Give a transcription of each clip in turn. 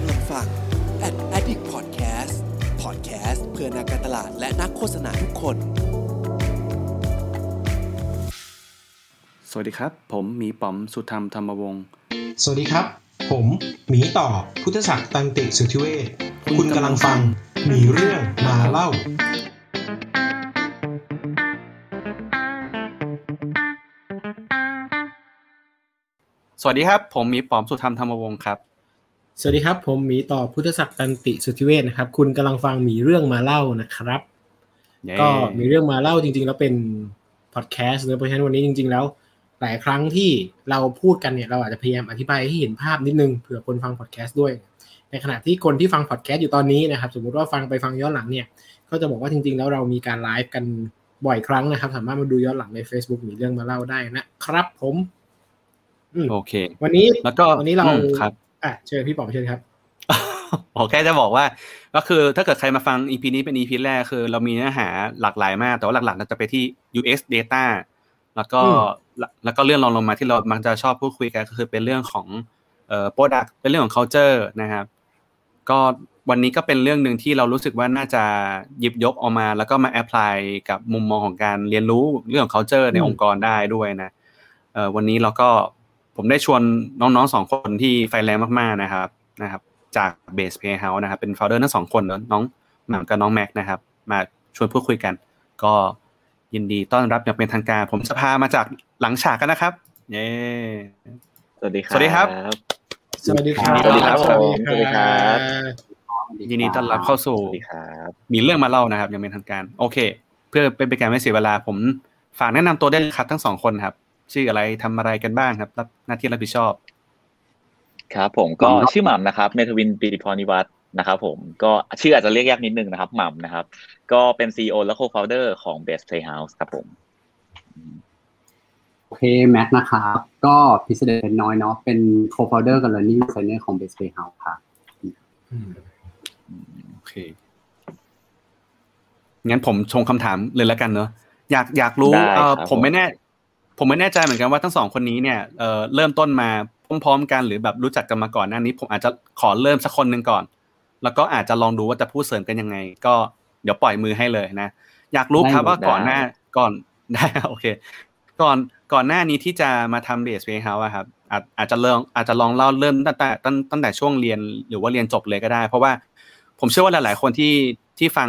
กำลังฟัง Addict Podcast Podcast เพื่อนักการตลาดและนักโฆษณาทุกคนสวัสดีครับผมหมีป๋อมสุธรรมธรรมวงศ์สวัสดีครับผมหมีต่อพุทธศักดิ์ตันติสุทธิเวชคุณกำลังฟังมีเรื่องมาเล่าสวัสดีครับผมหมีป๋อมสุธรรมธรรมวงศ์ครับสวัสดีครับผมหมีต่อพุทธศักดิ์ตันติสุทธิเวชนะครับคุณกำลังฟังมีเรื่องมาเล่านะครับก็มีเรื่องมาเล่าจริงๆแล้วเป็นพอดแคสต์นะเพราะฉะนั้นวันนี้จริงๆแล้วหลายครั้งที่เราพูดกันเนี่ยเราอาจจะพยายามอธิบายให้เห็นภาพนิดนึงเผื่อคนฟังพอดแคสต์ด้วยในขณะที่คนที่ฟังพอดแคสต์อยู่ตอนนี้นะครับสมมุติว่าฟังย้อนหลังเนี่ยก็จะบอกว่าจริงๆแล้วเรามีการไลฟ์กันบ่อยครั้งนะครับสามารถมาดูย้อนหลังใน Facebook มีเรื่องมาเล่าได้นะครับผมโอเควันนี้แล้วก็วันนี้เราเชิญพี่ป๋อมเชิญครับผมแค่จะบอกว่าก็คือถ้าเกิดใครมาฟัง EP นี้เป็น EP แรกคือเรามีเนื้อหาหลากหลายมากแต่ว่าหลักๆเราจะไปที่ US data แล้วก็เรื่องรองลงมาที่เรามักจะชอบพูดคุยกันก็คือเป็นเรื่องของproduct เป็นเรื่องของ culture นะครับก็วันนี้ก็เป็นเรื่องนึงที่เรารู้สึกว่าน่าจะหยิบยกออกมาแล้วก็มา apply กับมุมมองของการเรียนรู้เรื่องของ culture ในองค์กรได้ด้วยนะวันนี้เราก็ผมได้ชวนน้องๆ2คนที่ไฟแรงมากๆนะครับจาก Base Playhouse นะครับเป็น founder ทั้ง2คนเนาะน้องหม่ำกับน้องแม็กนะครับมาชวนพูดคุยกันก็ยินดีต้อนรับอย่างเป็นทางการผมจะพามาจากหลังฉากกันนะครับเย้สวัสดีครับสวัสดีครับสวัสดีครับสวัสดีครับสวัสดีครับยินดีต้อนรับเข้าสู่มีเรื่องมาเล่านะครับอย่างเป็นทางการโอเคเพื่อเป็นการไม่เสียเวลาผมฝากแนะนำตัวได้เลยครับทั้ง2คนครับชื่ออะไรทำอะไรกันบ้างครับหน้าที่รับผิดชอบครับผมก็ชื่อหม่ำนะครับเมธวินปิติพรนิวัฒน์นะครับผมก็ชื่ออาจจะเรียกยากนิดนึงนะครับหม่ำนะครับก็เป็น CEO และ Co-founder ของ Base Playhouse ครับผมโอเคแม็กนะครับก็พิเศษเป็นน้อยเนาะเป็น Co-founder กับ Learning Designer ของ Base Playhouse ครับโอเคงั้นผมชงคำถามเลยแล้วกันเนาะอยากรู้ผมไม่แน่ใจเหมือนกันว่าทั้งสองคนนี้เนี่ยเริ่มต้นมาพร้อมๆกันหรือแบบรู้จักกันมาก่อนหน้านี้ผมอาจจะขอเริ่มสักคนนึงก่อนแล้วก็อาจจะลองดูว่าจะพูดเสริมกันยังไงก็เดี๋ยวปล่อยมือให้เลยนะอยากรู้ครับว่าก่อนได้โอเคก่อนหน้านี้ที่จะมาทำ Base Playhouse อ่ะครับอาจจะลองเล่าเริ่มตั้งแต่ช่วงเรียนหรือว่าเรียนจบเลยก็ได้เพราะว่าผมเชื่อว่าหลายๆคนที่ฟัง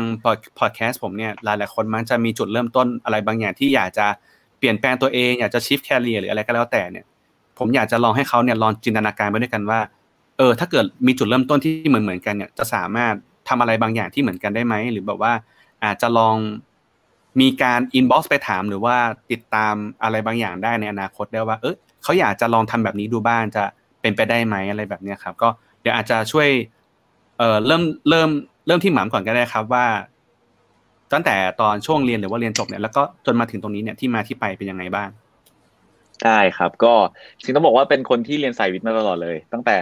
พอดแคสต์ผมเนี่ยหลายๆคนมักจะมีจุดเริ่มต้นอะไรบางอย่างที่อยากจะเปลี่ยนแปลงตัวเองอยากจะ shift career หรืออะไรก็แล้วแต่เนี่ยผมอยากจะลองให้เขาเนี่ยลองจินตนาการไปด้วยกันว่าถ้าเกิดมีจุดเริ่มต้นที่เหมือนกันเนี่ยจะสามารถทำอะไรบางอย่างที่เหมือนกันได้ไหมหรือแบบว่าอาจจะลองมีการ inbox ไปถามหรือว่าติดตามอะไรบางอย่างได้ในอนาคตได้ว่าเขาอยากจะลองทำแบบนี้ดูบ้างจะเป็นไปได้ไหมอะไรแบบนี้ครับก็เดี๋ยวอาจจะช่วยเริ่มที่หม่ำก่อนก็ได้ครับว่าตั้งแต่ตอนช่วงเรียนหรือว่าเรียนจบเนี่ยแล้วก็จนมาถึงตรงนี้เนี่ยที่มาที่ไปเป็นยังไงบ้างได้ครับก็จริงต้องบอกว่าเป็นคนที่เรียนสายวิทย์มาตลอดเลยตั้งแต่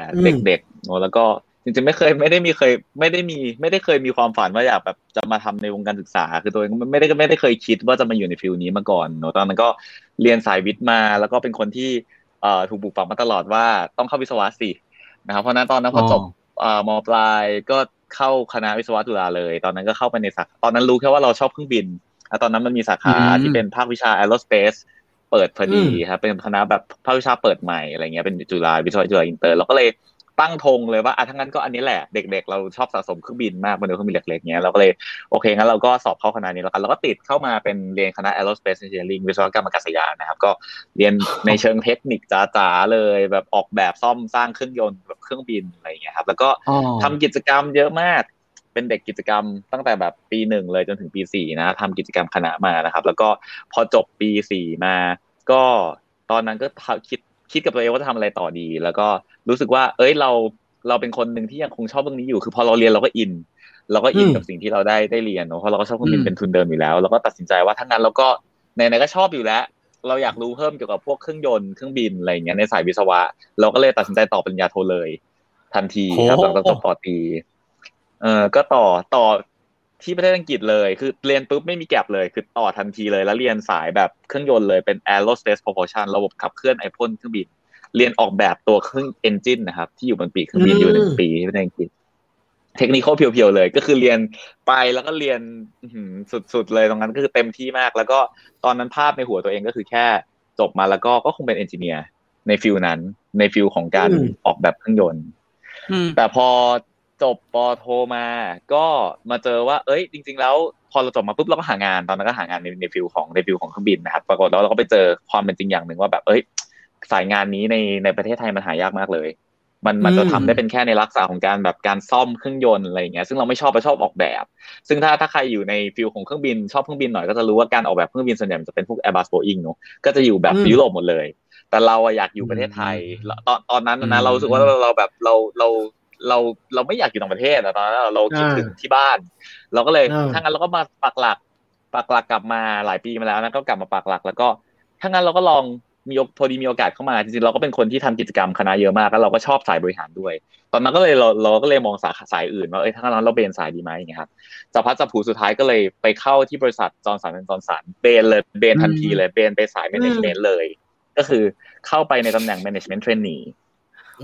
เด็กๆเนาะแล้วก็จริงๆไม่ได้เคยมีความฝันว่าอยากแบบจะมาทำในวงการศึกษาคือตัวเองไม่ได้เคยคิดว่าจะมาอยู่ในฟิลนี้มาก่อนเนาะตอนนั้นก็เรียนสายวิทย์มาแล้วก็เป็นคนที่ถูกปลูกฝังมาตลอดว่าต้องเข้าวิศวะสินะครับเพราะนั้นตอนนั้นพอจบม.ปลายก็เข้าคณะวิศวะจุฬาเลยตอนนั้นก็เข้าไปในสาขาตอนนั้นรู้แค่ว่าเราชอบเครื่องบินตอนนั้นมันมีสาขาที่เป็นภาควิชา Aerospaceเปิดพอดีครับเป็นคณะแบบภาควิชาเปิดใหม่อะไรเงี้ยเป็นจุฬาวิศวะจุฬาอินเตอร์เราก็เลยตั้งธงเลยว่าทั้งนั้นก็อันนี้แหละเด็กๆเราชอบสะสมเครื่องบินมากมันเป็นเครื่องบินเล็กๆเงี้ยเราก็เลยโอเคงั้นเราก็สอบเข้าคณะนี้แล้วกันเราก็ติดเข้ามาเป็นเรียนคณะ Aerospace Engineering วิศวกรรมอากาศยานนะครับก็เรียนในเชิงเทคนิคจ๋าๆเลยแบบออกแบบซ่อมสร้างเครื่องยนต์แบบเครื่องบินอะไรเงี้ยครับแล้วก็ทำกิจกรรมเยอะมากเป็นเด็กกิจกรรมตั้งแต่แบบปี1เลยจนถึงปี4นะทำกิจกรรมคณะมานะครับแล้วก็พอจบปี4มาก็ตอนนั้นก็คิดกับตัวเองว่าจะทำอะไรต่อดีแล้วก็รู้สึกว่าเราเป็นคนนึงที่ยังคงชอบเรื่องนี้อยู่คือพอเราเรียนเราก็อินกับสิ่งที่เราได้เรียนเนาะเพราะเราก็ชอบความเป็นทุนเดิมอยู่แล้วเราก็ตัดสินใจว่าทั้งนั้นเราก็ไหนๆก็ชอบอยู่แล้วเราอยากรู้เพิ่มเกี่ยวกับพวกเครื่องยนต์เครื่องบินอะไรอย่างเงี้ยในสายวิศวะเราก็เลยตัดสินใจต่อปริญญาโทเลยทันทีครับหลังจากจบป.ตรีก็ต่อที่ประเทศอังกฤษเลยคือเรียนปุ๊บไม่มีแก็บเลยคือต่อทันทีเลยแล้วเรียนสายแบบเครื่องยนต์เลยเป็น Aerospace Propulsion ระบบขับเคลื่อนไอพ่นเครื่องบิน เรียนออกแบบตัวเครื่อง engine นะครับที่อยู่บนปีกเครื่องบินอยู่1ปีไม่ได้อังกฤษเทคนิคเพียวๆเลยก็คือเรียนไปแล้วก็เรียนสุดๆเลยตรงนั้นก็คือเต็มที่มากแล้วก็ตอนนั้นภาพในหัวตัวเองก็คือแค่จบมาแล้วก็คงเป็นเอนจิเนียร์ในฟิลนั้นในฟิลของการออกแบบเครื่องยนต์แต่พอจบปโทมาก็มาเจอว่าเอ้ยจริงๆแล้วพอเราจบมาปุ๊บเราก็หางานตอนนั้นก็หางานในฟิลของเครื่องบินนะครับปรากฏแล้วเราก็ไปเจอความเป็นจริงอย่างนึงว่าแบบเอ้ยสายงานนี้ในประเทศไทยมันหายากมากเลยมันจะทำได้เป็นแค่ในลักษณะของการแบบการซ่อมเครื่องยนต์อะไรอย่างเงี้ยซึ่งเราไม่ชอบเราชอบออกแบบซึ่งถ้าใครอยู่ในฟิลของเครื่องบินชอบเครื่องบินหน่อยก็จะรู้ว่าการออกแบบเครื่องบินส่วนใหญ่มันจะเป็นพวก Airbus Boeing เนาะก็จะอยู่แบบยุโรปหมดเลยแต่เราอยากอยู่ประเทศไทยตอนนั้นนะเรารู้สึกว่าเราแบบเราไม่อยากอยู่ต่างประเทศตอนนั้นเราคิดถึงที่บ้านเราก็เลยถ้างั้นเราก็มาปักหลักกลับมาหลายปีมาแล้วนะก็กลับมาปักหลักแล้วก็ถ้างั้นเราก็ลองมีโอกาสเข้ามาจริงๆเราก็เป็นคนที่ทำกิจกรรมคณะเยอะมากแล้วเราก็ชอบสายบริหารด้วยตอนนั้นก็เลยเราก็เลยมองสายอื่นว่าเอ้ยถ้างั้นเราเบนสายดีไหมอย่างเงี้ยครับจับพัดจับผูสุดท้ายก็เลยไปเข้าที่บริษัทจอห์นสันแอนด์จอห์นสันเบนทันทีเลยเบนไปสายแมเนจเมนต์เลยก็คือเข้าไปในตำแหน่งแมเนจเมนต์เทรนนี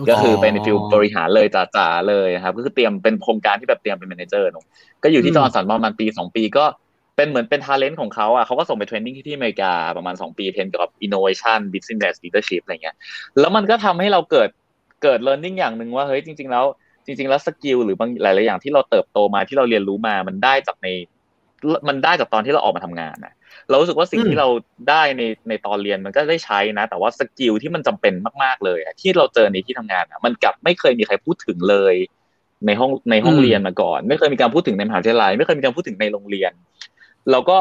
ก็คือไปในฟิลบริหารเลยจ๋าๆเลยครับก็คือเตรียมเป็นโครงการที่แบบเตรียมเป็นแมเนเจอร์ก็อยู่ที่จอห์นสันประมาณปี2ปีก็เป็นเหมือนเป็น talent ของเขาอ่ะเขาก็ส่งไปเทรนนิ่งที่อเมริกาประมาณ2ปีเทรนกับ innovation business leadership อะไรเงี้ยแล้วมันก็ทำให้เราเกิด learning อย่างนึงว่าเฮ้ยจริงๆแล้วสกิลหรือบางหลายๆอย่างที่เราเติบโตมาที่เราเรียนรู้มามันได้จากตอนที่เราออกมาทำงานนะเรารู้สึกว่าสิ่งที่เราได้ในตอนเรียนมันก็ได้ใช้นะแต่ว่าสกิลที่มันจำเป็นมากๆเลยที่เราเจอในที่ทำงานอ่ะมันกลับไม่เคยมีใครพูดถึงเลยในห้องเรียนมาก่อนไม่เคยมีการพูดถึงในมหาวิทยาลัยไม่เคยมีการพูดถึงในโรงเรียนเราก็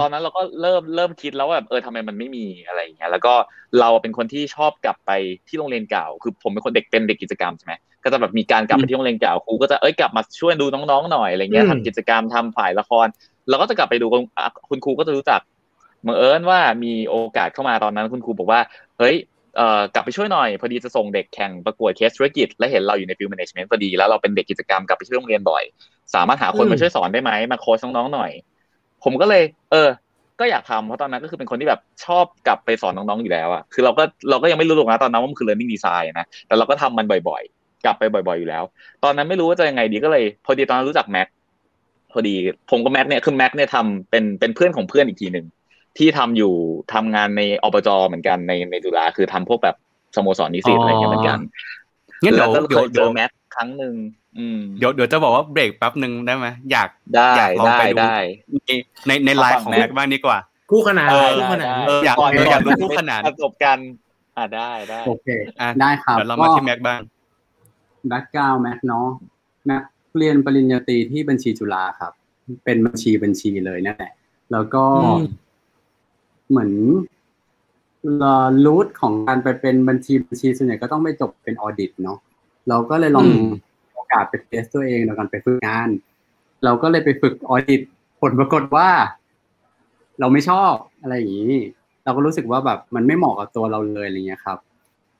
ตอนนั้นเราก็เริ่มคิดแล้วว่าแบบทำไมมันไม่มีอะไรอย่างเงี้ยแล้วก็เราเป็นคนที่ชอบกลับไปที่โรงเรียนเก่าคือผมเป็นคนเด็กกิจกรรมใช่ไหมก็จะแบบมีการกลับไปที่โรงเรียนเก่าครูก็จะกลับมาช่วยดูน้องๆหน่อยอะไรเงี้ยทำกิจกรรมทำฝ่ายละครเราก็จะกลับไปดูคุณครูก็จะรู้จักบังเอิญว่ามีโอกาสเข้ามาตอนนั้นคุณครูบอกว่าเฮ้ยกลับไปช่วยหน่อยพอดีจะส่งเด็กแข่งประกวดเคสธุรกิจและเห็นเราอยู่ในฟิลด์แมเนจเมนต์พอดีแล้วเราเป็นเด็กกิจกรรมกลับไปช่วยโรงเรียนบ่อยสามารถหาคนมาช่วยสอนได้ไหมมาโค้ชน้องๆหน่อยผมก็เลยก็อยากทำเพราะตอนนั้นก็คือเป็นคนที่แบบชอบกลับไปสอนน้องๆอยู่แล้วอ่ะคือเราก็ยังไม่รู้หรอกนะตอนนั้นว่ามันคือ learning design นะแต่เราก็ทำมันบ่อยๆกลับไปบ่อยๆอยู่แล้วตอนนั้นไม่รู้ว่าจะยังไงดีก็เลยพอดีตอนนั้นรู้จักแม็กพอดีผมกับแม็กเนี่ยคือแม็กเนี่ยทำเป็นเพื่อนของเพื่อนอีกทีนึงที่ทำงานในอบจเหมือนกันในจุฬาคือทำพวกแบบสโมสรนิสิตอะไรอย่างเงี้ยเหมือนกันงั้นเดี๋ยวแม็กครั้งนึงเดี๋ยวจะบอกว่าเบรกแป๊บนึงได้มั้ยอยากลองไปดูในไลฟ์ของแม็กบ้างดีกว่าคู่ขนานอยากดูคู่ขนานประสบการณ์ได้โอเคได้ครับเดี๋ยวเรามาที่แม็กบ้างแบ็คกราวด์แม็กเนาะแม็กเรียนปริญญาตรีที่บัญชีจุฬาครับเป็นบัญชีเลยนั่นแหละแล้วก็เหมือนรูทของการไปเป็นบัญชีส่วนใหญ่ก็ต้องไปจบเป็นออดิตเนาะเราก็เลยลองโอกาสไปเทสตัวเองแล้วกันไปฝึกงานเราก็เลยไปฝึกออดิตผลปรากฏว่าเราไม่ชอบอะไรอย่างนี้เราก็รู้สึกว่าแบบมันไม่เหมาะกับตัวเราเลยอะไรเงี้ยครับ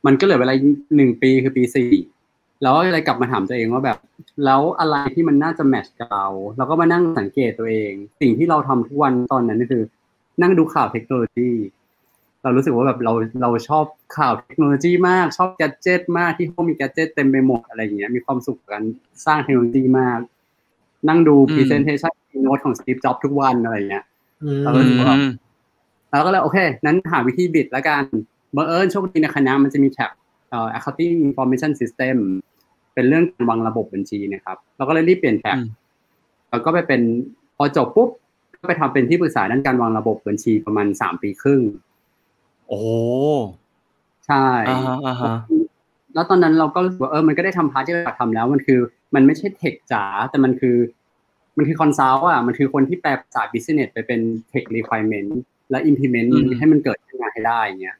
มันก็เหลือเวลา1ปีคือปี4แล้วอะไรกลับมาถามตัวเองว่าแบบแล้วอะไรที่มันน่าจะแมทช์กับเราก็มานั่งสังเกตตัวเองสิ่งที่เราทำทุกวันตอนนั้นก็คือนั่งดูข่าวเทคโนโลยีเรารู้สึกว่าแบบเราชอบข่าวเทคโนโลยีมากชอบแกดเจ็ตมากที่เขามีแกดเจ็ตเต็มไปหมดอะไรอย่างเงี้ยมีความสุขกันสร้างเทคโนโลยีมากนั่งดู presentation keynote ของ Steve Jobs ทุกวันอะไรอย่างเงี้ยแล้วก็เลยโอเคนั้นหาวิธีบิดละกันบังเอิญโชคดีในคณะมันจะมีแท็บaccounting information system เป็นเรื่องการวางระบบบัญชีนะครับเราก็เลยรีบเปลี่ยนแท็บแล้วก็ไปเป็นพอจบปุ๊บก็ไปทำเป็นที่ปรึกษาด้านการวางระบบบัญชีประมาณ3ปีครึ่งโอ้ใช่แล้วตอนนั้นเราก็รู้สึกว่ามันก็ได้ทำพาร์ทที่เราทำแล้วมันไม่ใช่เทคจ๋าแต่มันคือคอนซัลท์อ่ะมันคือคนที่แปลภาษา business ไปเป็น tech requirement และ implement ให้มันเกิดขึ้นมาให้ได้อย่างเงี้ย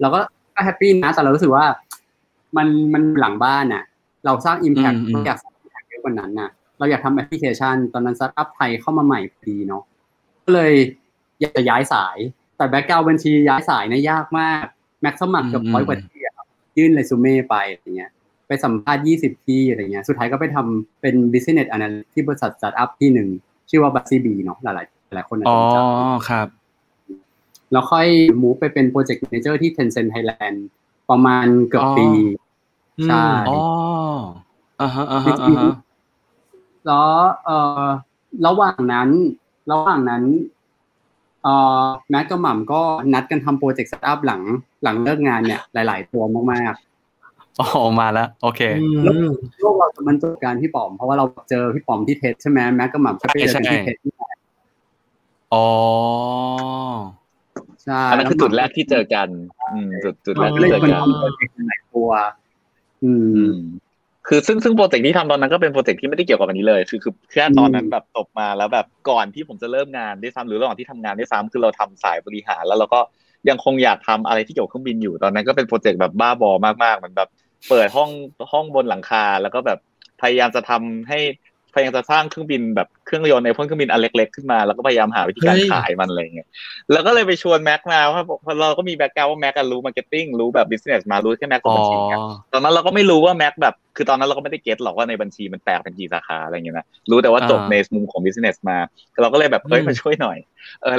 เราก็แฮปปี้นะแต่เรารู้สึกว่ามันหลังบ้านน่ะเราสร้าง impact อยากสร้าง impact เยอะกว่านั้นน่ะเราอยากทำแอปพลิเคชันตอนนั้นสตาร์ทอัพไทยเข้ามาใหม่พอดีเนาะก็เลยอยากจะย้ายสายแต่แบ็คกราวด์บัญชีย้ายสายเนี่ยยากมากแม็กสมัครกับ100กว่าที่ครับยื่นเรซูเม่ไปอะไรเงี้ยไปสัมภาษณ์20ที่อะไรเงี้ยสุดท้ายก็ไปทำเป็น Business Analyst ที่บริษัทสตาร์ทอัพที่นึงชื่อว่า Base B เนาะหลายคนอาจจะรู้จักอ๋อครับแล้วค่อยมูฟไปเป็นโปรเจกต์แมเนเจอร์ที่ Tencent Thailand ประมาณเกือบปีใช่แล้วระหว่างนั้นแม็กกับหม่ำก็นัดกันทำโปรเจกต์สตาร์ทอัพหลังเลิกงานเนี่ยหลายๆตัวมากๆอ๋อมาแล้วโอเคโลกเรามันเจอการพี่ป๋อมเพราะว่าเราเจอพี่ป๋อมที่เทสใช่ไหมแม็กกับหม่ำก็ไปเจอกันที่เทสอ๋อใช่อันนั้นคือจุดแรกที่เจอกันจุดแรกที่เจอกันหลายตัวคือซึ่งโปรเจกต์ที่ทำตอนนั้นก็เป็นโปรเจกต์ที่ไม่ได้เกี่ยวกับอันนี้เลยคือแค่ตอนนั้นแบบตกมาแล้วแบบก่อนที่ผมจะเริ่มงานด้วยซ้ำหรือระหว่างที่ทำงานด้วยซ้ำคือเราทำสายบริหารแล้วเราก็ยังคงอยากทำอะไรที่เกี่ยวกับเครื่องบินอยู่ตอนนั้นก็เป็นโปรเจกต์แบบบ้าบอมากๆเหมือนแบบเปิดห้องบนหลังคาแล้วก็แบบพยายามจะทำให้พยายามจะสร้างเครื่องบินแบบเครื่องยนต์ไอ้พวกเครื่องบินอันเล็กๆขึ้นมาแล้วก็พยายามหาวิธีการขายมันอะไรเงี้ยแล้วก็เลยไปชวนแม็กมาเพราะเราก็มีแบ็คกราวด์ว่าแม็กก็รู้มาร์เก็ตติ้งรู้แบบบิสซิเนสมารู้แค่แม็กก็บัญชีครับตอนนั้นเราก็ไม่รู้ว่าแม็กแบบคือตอนนั้นเราก็ไม่ได้เก็ตหรอกว่าในบัญชีมันแตกเป็นกี่สาขาอะไรเงี้ยนะรู้แต่ว่าจบในมุมของบิสซิเนสมาเราก็เลยแบบเฮ้ยมาช่วยหน่อย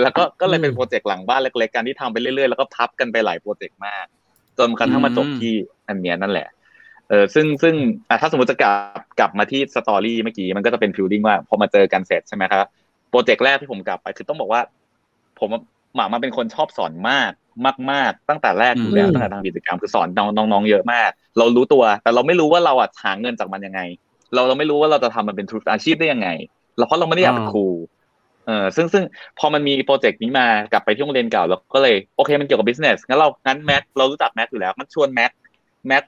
แล้วก็เลยเป็นโปรเจกต์หลังบ้านเล็กๆกันที่ทำไปเรื่อยๆแล้วก็ทับกันไปหลายโปรเจกต์มากจนกระทั่งมาจบที่อันเนี้ยนั่นแหละซึ่งถ้าสมมติจะกลับมาที่สตอรี่เมื่อกี้มันก็จะเป็นฟิลลิ่งว่าพอมาเจอกันเสร็จใช่ไหมครับโปรเจกต์แรกที่ผมกลับไปคือต้องบอกว่าผมหม่ำมาเป็นคนชอบสอนมากตั้งแต่แรกอยู่แล้วตั้งแต่ทำกิจกรรมคือสอนน้องๆเยอะมากเรารู้ตัวแต่เราไม่รู้ว่าเราอ่ะหาเงินจากมันยังไงเราไม่รู้ว่าเราจะทำมันเป็นอาชีพได้ยังไงเพราะเราไม่ได้อยากเป็นครูซึ่งพอมันมีโปรเจกต์นี้มากลับไปที่โรงเรียนเก่าเราก็เลยโอเคมันเกี่ยวกับบิสเนสงั้นแม็กเรารู้จักแม็กอยู่แล้วมันชวนแม็ก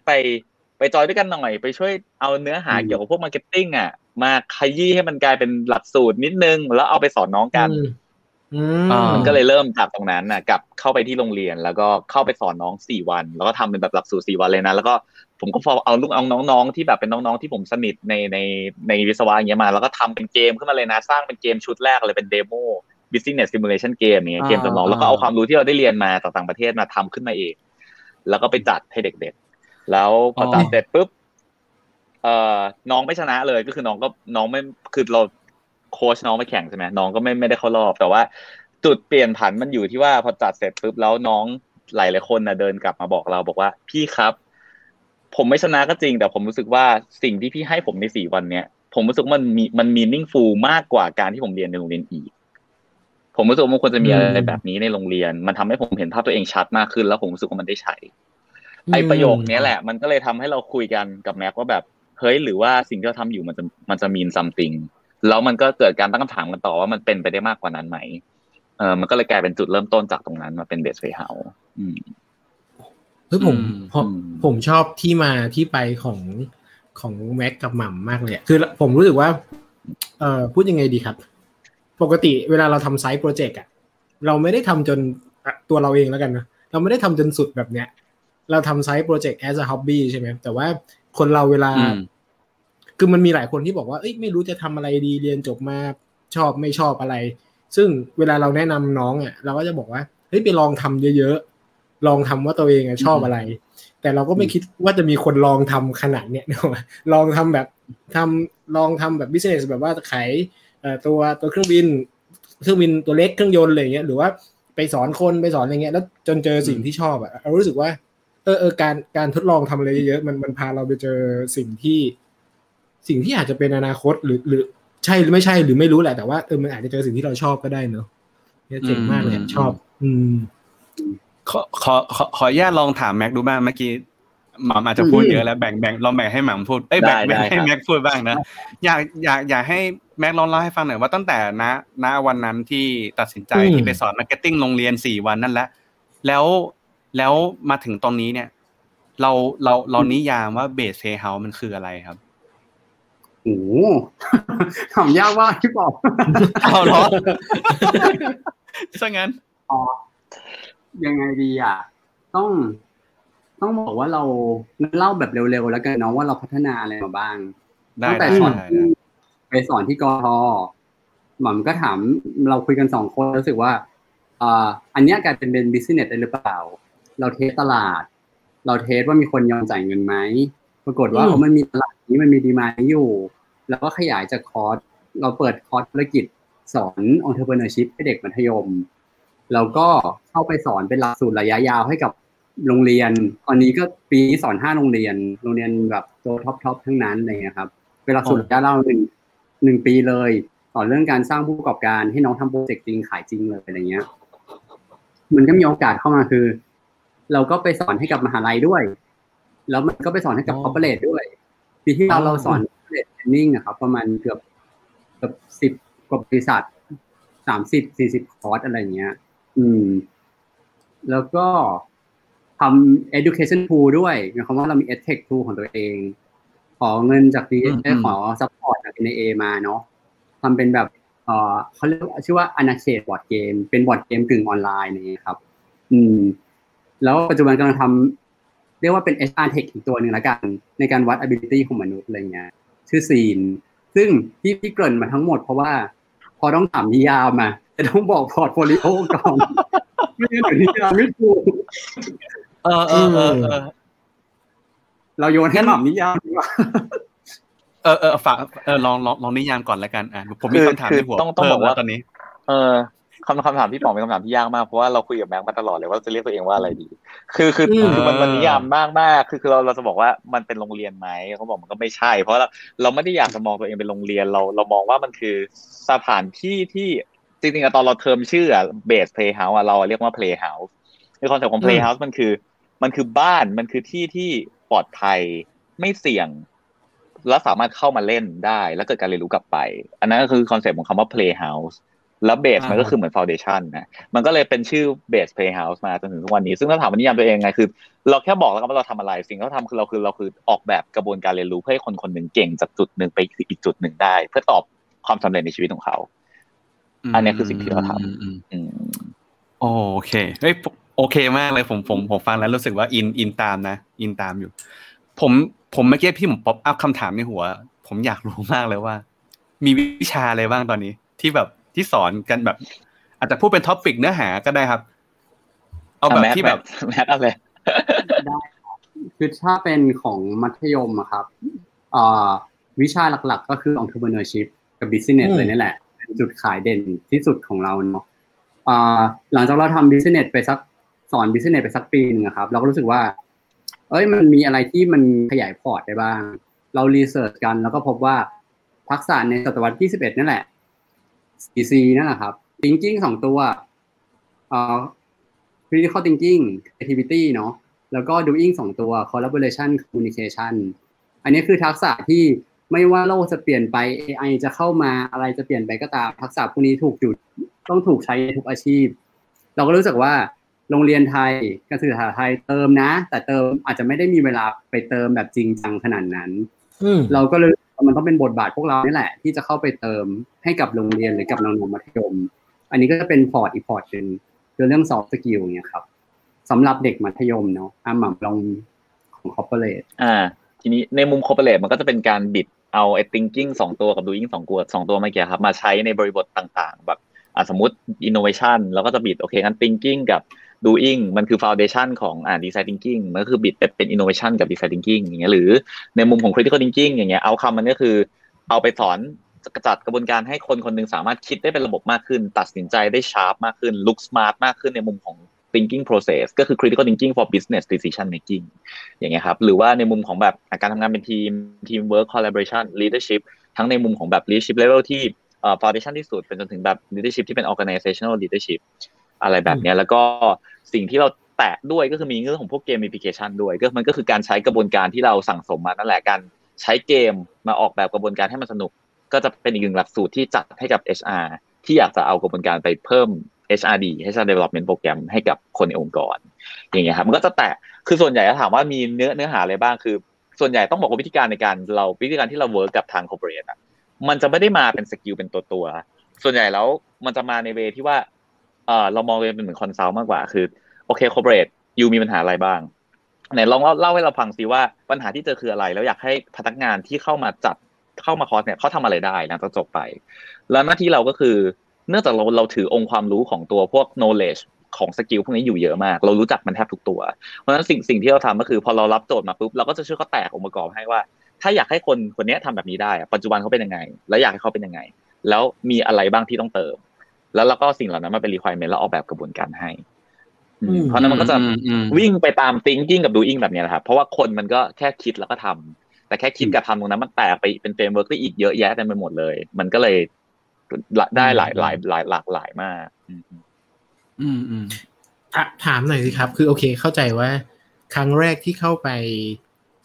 ไปจอยด้วยกันหน่อยไปช่วยเอาเนื้อหาเกี่ยวกับพวกมาร์เก็ตติ้งอ่ะมาขยี้ให้มันกลายเป็นหลักสูตรนิดนึงแล้วเอาไปสอนน้องกันมันก็เลยเริ่มจากตรงนั้นน่ะกลับเข้าไปที่โรงเรียนแล้วก็เข้าไปสอนน้อง4วันแล้วก็ทำเป็นแบบหลักสูตร4วันเลยนะแล้วก็ผมก็เอาน้องๆที่แบบเป็นน้องๆที่ผมสนิทในวิศวะอย่างเงี้ยมาแล้วก็ทำเป็นเกมขึ้นมาเลยนะสร้างเป็นเกมชุดแรกเลยเป็นเดโม Business Simulation เกมอย่างเงี้ยเกมจำลองแล้วก็เอาความรู้ที่เราได้เรียนมาจากต่างประเทศมาทำขึ้นมาเองแล้วก็ไปจัดให้เด็กๆแล้วพอจัดเสร็จปุ๊บน้องไม่ชนะเลยก็คือน้องไม่คือเราโค้ชน้องไปแข่งใช่ไหมน้องก็ไม่ได้เข้ารอบแต่ว่าจุดเปลี่ยนผันมันอยู่ที่ว่าพอจัดเสร็จปุ๊บแล้วน้องหลายๆคนนะเดินกลับมาบอกเราบอกว่าพี่ครับผมไม่ชนะก็จริงแต่ผมรู้สึกว่าสิ่งที่พี่ให้ผมใน4วันเนี้ยผมรู้สึกมันมีนิ่งฟูมากกว่าการที่ผมเรียนในโรงเรียนอีกผมรู้สึกว่ามันควรจะมีอะไรแบบนี้ในโรงเรียนมันทำให้ผมเห็นภาพตัวเองชัดมากขึ้นแล้วผมรู้สึกว่ามันได้ใช้ไอประโยคนี้แหละมันก็เลยทำให้เราคุยกันกับแม็กว่าแบบเฮ้ยหรือว่าสิ่งที่เราทำอยู่มันจะมีนซัมติงแล้วมันก็เกิดการตั้งคำถามกันต่อว่ามันเป็นไปได้มากกว่านั้นไหมมันก็เลยกลายเป็นจุดเริ่มต้นจากตรงนั้นมาเป็น Base Playhouse คือผมชอบที่มาที่ไปของแม็กกับหม่ำมากเลยคือผมรู้สึกว่าพูดยังไงดีครับปกติเวลาเราทำไซต์โปรเจกต์อะเราไม่ได้ทำจนตัวเราเองแล้วกันนะเราไม่ได้ทำจนสุดแบบเนี้ยเราทำไซต์โปรเจกต์ as a hobby ใช่ไหมแต่ว่าคนเราเวลาคือมันมีหลายคนที่บอกว่าเอ้ยไม่รู้จะทำอะไรดีเรียนจบมาชอบไม่ชอบอะไรซึ่งเวลาเราแนะนำน้องอ่ะเราก็จะบอกว่าเฮ้ยไปลองทำเยอะๆลองทำว่าตัวเองชอบอะไรแต่เราก็ไม่คิดว่าจะมีคนลองทำขนาดเนี้ยลองทำแบบลองทำแบบ business แบบว่าขายตัวเครื่องบินตัวเล็กเครื่องยนต์อะไรอย่างเงี้ยหรือว่าไปสอนคนไปสอนอะไรเงี้ยแล้วจนเจอสิ่งที่ชอบอ่ะเรารู้สึกว่าการทดลองทำอะไรเยอะๆมันพาเราไปเจอสิ่งที่อาจจะเป็นอนาคตหรือใช่หรือไม่ใช่หรือไม่รู้แหละแต่ว่ามันอาจจะเจอสิ่งที่เราชอบก็ได้เนอะเนี่ยเจ๋งมากเลยชอบขออนุญาตลองถามแม็กดูบ้างเมื่อกี้หม่ำอาจจะพูดเยอะแล้วแบ่งลองแบ่งให้หม่ำพูดแบ่งให้แม็กพูดบ้างนะอยากให้แม็กลองเล่าให้ฟังหน่อยว่าตั้งแต่ณวันนั้นที่ตัดสินใจที่ไปสอนมาร์เก็ตติ้งโรงเรียน4วันนั่นแหละแล้วมาถึงตรงนี้เนี่ยเรานิยามว่า Base Playhouse มันคืออะไรครับโอ้ถามยากว่าที่บอกเอาเหรอซะงั้นอ๋อยังไงดีอ่ะต้องบอกว่าเราเล่าแบบเร็วๆแล้วกันเนาะว่าเราพัฒนาอะไรมาบ้างตั้งแต่สอนไปสอนที่กทหม่อมก็ถามเราคุยกัน2คนรู้สึกว่าอันนี้กลายเป็น business ได้หรือเปล่าเราเทสตลาดเราเทสว่ามีคนยอมจ่ายเงินไหมปรากฏว่ามันมีตลาดนี้มันมีดีมานด์อยู่แล้วก็ขยายจากคอร์สเราเปิดคอร์สธุรกิจสอน entrepreneurship ให้เด็กมัธยมแล้วก็เข้าไปสอนเป็นหลักสูตรระยะยาวให้กับ โรงเรียนตอนนี้ก็ปีนี้สอน5โรงเรียนแบบตัวท็อปๆทั้งนั้นเลยนะครับเวลาสุดจะเล่า1ปีเลยสอนเรื่องการสร้างผู้ประกอบการให้น้องทำโปรเจกต์จริงขายจริงเลยอะไรเงี้ยมันก็มีโอกาสเข้ามาคือเราก็ไปสอนให้กับมหาลัยด้วยแล้วมันก็ไปสอนให้กับคอร์ปอเรทด้วยปีที่เราสอนคอร์ปอเรทเทรนนิ่งนะครับประมาณเกือบ10กว่าบริษัท30 40คอร์สอะไรเงี้ยแล้วก็ทำ education pool ด้วยหมายความว่าเรามี edtech pool ของตัวเองขอเงินจากที่ได้ขอ support จาก NA มาเนาะทำเป็นแบบเขาเรียกชื่อว่า Anarchate Board Game เป็นบอร์ดเกมกึ่งออนไลน์นี่ครับแล้วปัจจุบันกำลังทำเรียกว่าเป็น HR Tech อีกตัวหนึ่งละกันในการวัด ability ของมนุษย์อะไรเงี้ยชื่อ Scene ซึ่งที่เกริ่นมาทั้งหมดเพราะว่าพอต้องถามนิยามมาจะต้องบอก portfolio ก่อนไม่งั้นนิยามไม่ถูกเราโยนให้ถามนิยามดีกว่าฝากลองนิยามก่อนละกันผมมีคำถามในหัวต้องบอกว่าตอนนี้คำถามพี่ป๋องเป็นคำถามที่ยากมากเพราะว่าเราคุยกับแม็กมาตลอดเลยว่าจะเรียกตัวเองว่าอะไรดีคือมันนิยามมากๆคือเราจะบอกว่ามันเป็นโรงเรียนไหมเขาบอกมันก็ไม่ใช่เพราะเราไม่ได้อยากจะมองตัวเองเป็นโรงเรียนเรามองว่ามันคือสถานที่ที่จริงๆตอนเราเทอมชื่อBase Playhouseเราเรียกว่า Playhouse ในคอนเซ็ปต์ของ Playhouse มันคือบ้านมันคือที่ที่ปลอดภัยไม่เสี่ยงและสามารถเข้ามาเล่นได้และเกิดการเรียนรู้กลับไปอันนั้นก็คือคอนเซ็ปต์ของคำว่า Playhouse แล้ว Base มันก็คือเหมือน Foundation นะมันก็เลยเป็นชื่อ Base Playhouse มาจนถึงทุกวันนี้ซึ่งถ้าถามว่านิยามตัวเองไงคือเราแค่บอกแล้วว่าเราทำอะไรสิ่งที่เราทำคือเราคือออกแบบกระบวนการเรียนรู้เพื่อให้คนๆนึงเก่งจากจุดนึงไปอีกจุดนึงได้เพื่อตอบความสำเร็จในชีวิตของเขาอันนี้คือสิ่งที่เราทำโอเคมากเลยผมฟังแล้วรู้สึกว่าอินตามนะอินตามอยู่ผมเมื่อกี้พี่ผมป๊อปอัพคำถามในหัวผมอยากรู้มากเลยว่ามีวิชาอะไรบ้างตอนนี้ที่แบบที่สอนกันแบบอาจจะพูดเป็นท็อปปิกเนื้อหาก็ได้ครับเอาแบบที่แบบแมทอะไรได้คือถ้าเป็นของมัธยมอะครับวิชาหลักๆก็คือ entrepreneurship กับ business เลยนี่แหละจุดขายเด่นที่สุดของเราเนาะหลังจากเราทำ business ไปสักสอน business ไปสักปีนึงอะครับเราก็รู้สึกว่าเอ้ยมันมีอะไรที่มันขยายพอร์ตได้บ้างเรารีเสิร์ชกันแล้วก็พบว่าทักษะในศตวรรษที่11นั่นแหละ CC นั่นแหละครับ thinking 2 ตัวcritical thinking creativity เนาะแล้วก็ doing 2 ตัว collaboration communication อันนี้คือทักษะที่ไม่ว่าโลกจะเปลี่ยนไป AI จะเข้ามาอะไรจะเปลี่ยนไปก็ตามทักษะพวกนี้ต้องถูกใช้ในทุกอาชีพเราก็รู้สึกว่าโรงเรียนไทยการศึกษาไทยเติมนะแต่เติมอาจจะไม่ได้มีเวลาไปเติมแบบจริงจังขนาดนั้นเราก็เลยมันต้องเป็นบทบาทพวกเรานี่แหละที่จะเข้าไปเติมให้กับโรงเรียนหรือกับน้องๆมัธยมอันนี้ก็จะเป็นพอร์ตอีกพอร์ตนึงคือเรื่อง soft skill เงี้ยครับสำหรับเด็กมัธยมเนาะหม่ำลองของ corporate ทีนี้ในมุม corporate มันก็จะเป็นการบิดเอาไอ้ thinking 2 ตัวกับ doing 2 ตัวเมื่อกี้ครับมาใช้ในบริบทต่างๆแบบสมมุติ innovation เราก็จะบิดโอเคงั้น thinking กับdoing มันคือ foundation ของdesign thinking มันก็คือบิดเป็น innovation กับ design thinking อย่างเงี้ยหรือในมุมของ critical thinking อย่างเงี้ย outcome มันก็คือเอาไปสอนจัดกระบวนการให้คนคนนึงสามารถคิดได้เป็นระบบมากขึ้นตัดสินใจได้ sharp มากขึ้น look smart มากขึ้นในมุมของ thinking process ก็คือ critical thinking for business decision making อย่างเงี้ยครับหรือว่าในมุมของแบบการทำงานเป็นทีม teamwork collaboration leadership ทั้งในมุมของแบบ leadership level ที่foundation ที่สุดเป็นจนถึงแบบ leadership ที่เป็น organizational leadershipอะไรแบบนี้แล้วก็สิ่งที่เราแตะด้วยก็คือมีเรื่องของพวกเกมแอปพลิเคชันด้วยก็มันก็คือการใช้กระบวนการที่เราสั่งสมมานั่นแหละการใช้เกมมาออกแบบกระบวนการให้มันสนุกก็จะเป็นอีกหนึ่งหลักสูตรที่จัดให้กับ HR ที่อยากจะเอากระบวนการไปเพิ่ม HRD HR Development Program ให้กับคนในองค์กรอย่างเงี้ยครับมันก็จะแตะคือส่วนใหญ่ถ้าถามว่ามีเนื้อหาอะไรบ้างคือส่วนใหญ่ต้องบอกว่าวิธีการที่เราเวิร์คกับทาง corporate อ่ะมันจะไม่ได้มาเป็นสกิลเป็นตัวส่วนใหญ่แล้วมันจะมาในเวที่ว่าเรามองเป็นเหมือนคอนซัลท์มากกว่าคือโอเคคอร์ปอเรทยูมีปัญหาอะไรบ้างไหนลองเล่าให้เราฟังซิว่าปัญหาที่เจอคืออะไรแล้วอยากให้พนักงานที่เข้ามาคอร์สเนี่ยเขาทำอะไรได้นะจบไปแล้วหน้าที่เราก็คือเนื่องจากเราถือองค์ความรู้ของตัวพวก knowledge ของสกิลพวกนี้อยู่เยอะมากเรารู้จักมันแทบทุกตัวเพราะฉะนั้นสิ่งที่เราทำก็คือพอเรารับโจทย์มาปุ๊บเราก็จะช่วยเขาแตกองค์ประกอบให้ว่าถ้าอยากให้คนคนนี้ทำแบบนี้ได้ปัจจุบันเขาเป็นยังไงแล้วอยากให้เขาเป็นยังไงแล้วมีอะไรบ้างที่ต้องเติมแล้วก็สิ่งเหล่านั้นมาเป็น requirement แล้วออกแบบกระบวนการให้ เพราะนั้นมันก็จะวิ่งไปตาม thinking กับ doing แบบนี้แหละครับเพราะว่าคนมันก็แค่คิดแล้วก็ทำแต่แค่คิดกับทำตรงนั้นมันแตกไปเป็นเฟรมเวิร์คได้อีกเยอะแยะเต็มไปหมดเลยมันก็เลยได้หลากหลายมากถามหน่อยสิครับคือโอเคเข้าใจว่าครั้งแรกที่เข้าไป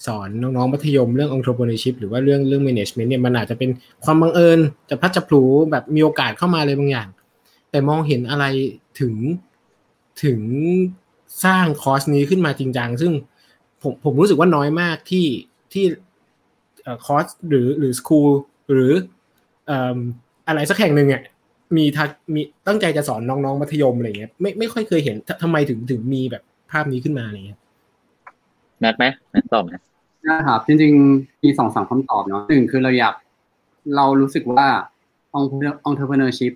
สอนน้องๆมัธยมเรื่อง entrepreneurship หรือว่าเรื่อง management เนี่ยมันอาจจะเป็นความบังเอิญจะพัดจะผลูแบบมีโอกาสเข้ามาเลยบางอย่างแต่มองเห็นอะไรถึงสร้างคอร์สนี้ขึ้นมาจริงจังซึ่งผมรู้สึกว่าน้อยมากที่คอร์สหรือสคูลหรืออะไรสักแห่งหนึ่งอ่ะมีตั้งใจจะสอนน้องๆมัธยมอะไรเงี้ยไม่ค่อยเคยเห็นทำไมถึงมีแบบภาพนี้ขึ้นมาอะไรเงี้ยนัดไหมตอบนะนะครับจริงๆมี 2-3 คำตอบเนาะหนึ่งคือเรารู้สึกว่า entrepreneurship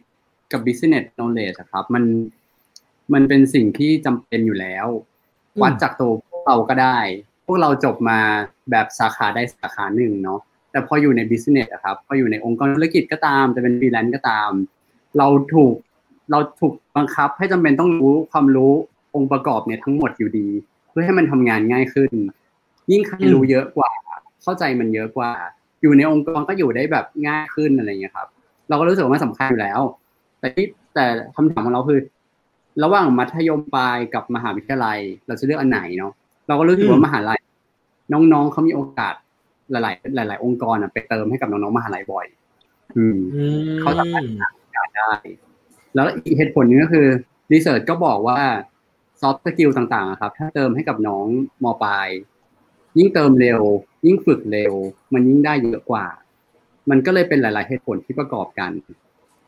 กับ business knowledge ครับมันเป็นสิ่งที่จำเป็นอยู่แล้ววัดจากตัวพวกเราก็ได้พวกเราจบมาแบบสาขาได้สาขาหนึ่งเนาะแต่พออยู่ใน business ครับพออยู่ในองค์กรธุรกิจก็ตามจะเป็น freelance ก็ตามเราถูกบังคับให้จำเป็นต้องรู้ความรู้องค์ประกอบเนี่ยทั้งหมดอยู่ดีเพื่อให้มันทำงานง่ายขึ้นยิ่งใครรู้เยอะกว่าเข้าใจมันเยอะกว่าอยู่ในองค์กรก็อยู่ได้แบบง่ายขึ้นอะไรอย่างเงี้ยครับเราก็รู้สึกว่ามันสำคัญอยู่แล้วแต่คำถามของเราคือระหว่างมัธยมปลายกับมหาวิทยาลัยเราจะเลือกอันไหนเนาะเราก็รู้สึกว่ามหาลัยน้องๆเขามีโอกาสหลายองค์กรอ่ะไปเติมให้กับน้องๆมหาลัยบ่อยเขาสามารถหาโอกาสได้แล้วอีกเหตุผลนึงก็คือรีเสิร์ชก็บอกว่าซอฟต์สกิลต่างๆครับถ้าเติมให้กับน้องม.ปลายยิ่งเติมเร็วยิ่งฝึกเร็วมันยิ่งได้เยอะกว่ามันก็เลยเป็นหลายๆเหตุผลที่ประกอบกัน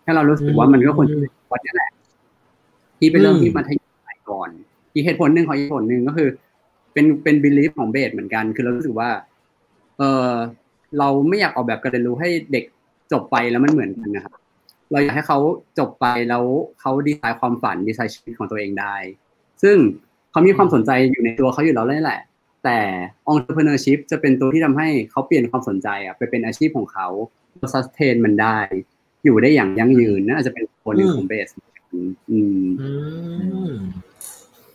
ถ้าเรารู้สึกว่ามันก็ควรจะวัดนี่แหละที่เป็นเรื่องที่มัธยมปลายก่อนอีกเหตุผลนึงของอีกผลนึงก็คือเป็นบิลีฟของเบสเหมือนกันคือเรารู้สึกว่าเราไม่อยากออกแบบการเรียนรู้ให้เด็กจบไปแล้วมันเหมือนกันนะครับเราอยากให้เขาจบไปแล้วเขาดีไซน์ความฝันดีไซน์ชีวิตของตัวเองได้ซึ่งเขามีความสนใจอยู่ในตัวเขาอยู่แล้วนั่นแหละแต่ entrepreneurship จะเป็นตัวที่ทำให้เขาเปลี่ยนความสนใจไปเป็นอาชีพของเขา sustain มันได้อยู่ได้อย่างยั่งยืนนะอาจจะเป็นคนหนึ่งของเบส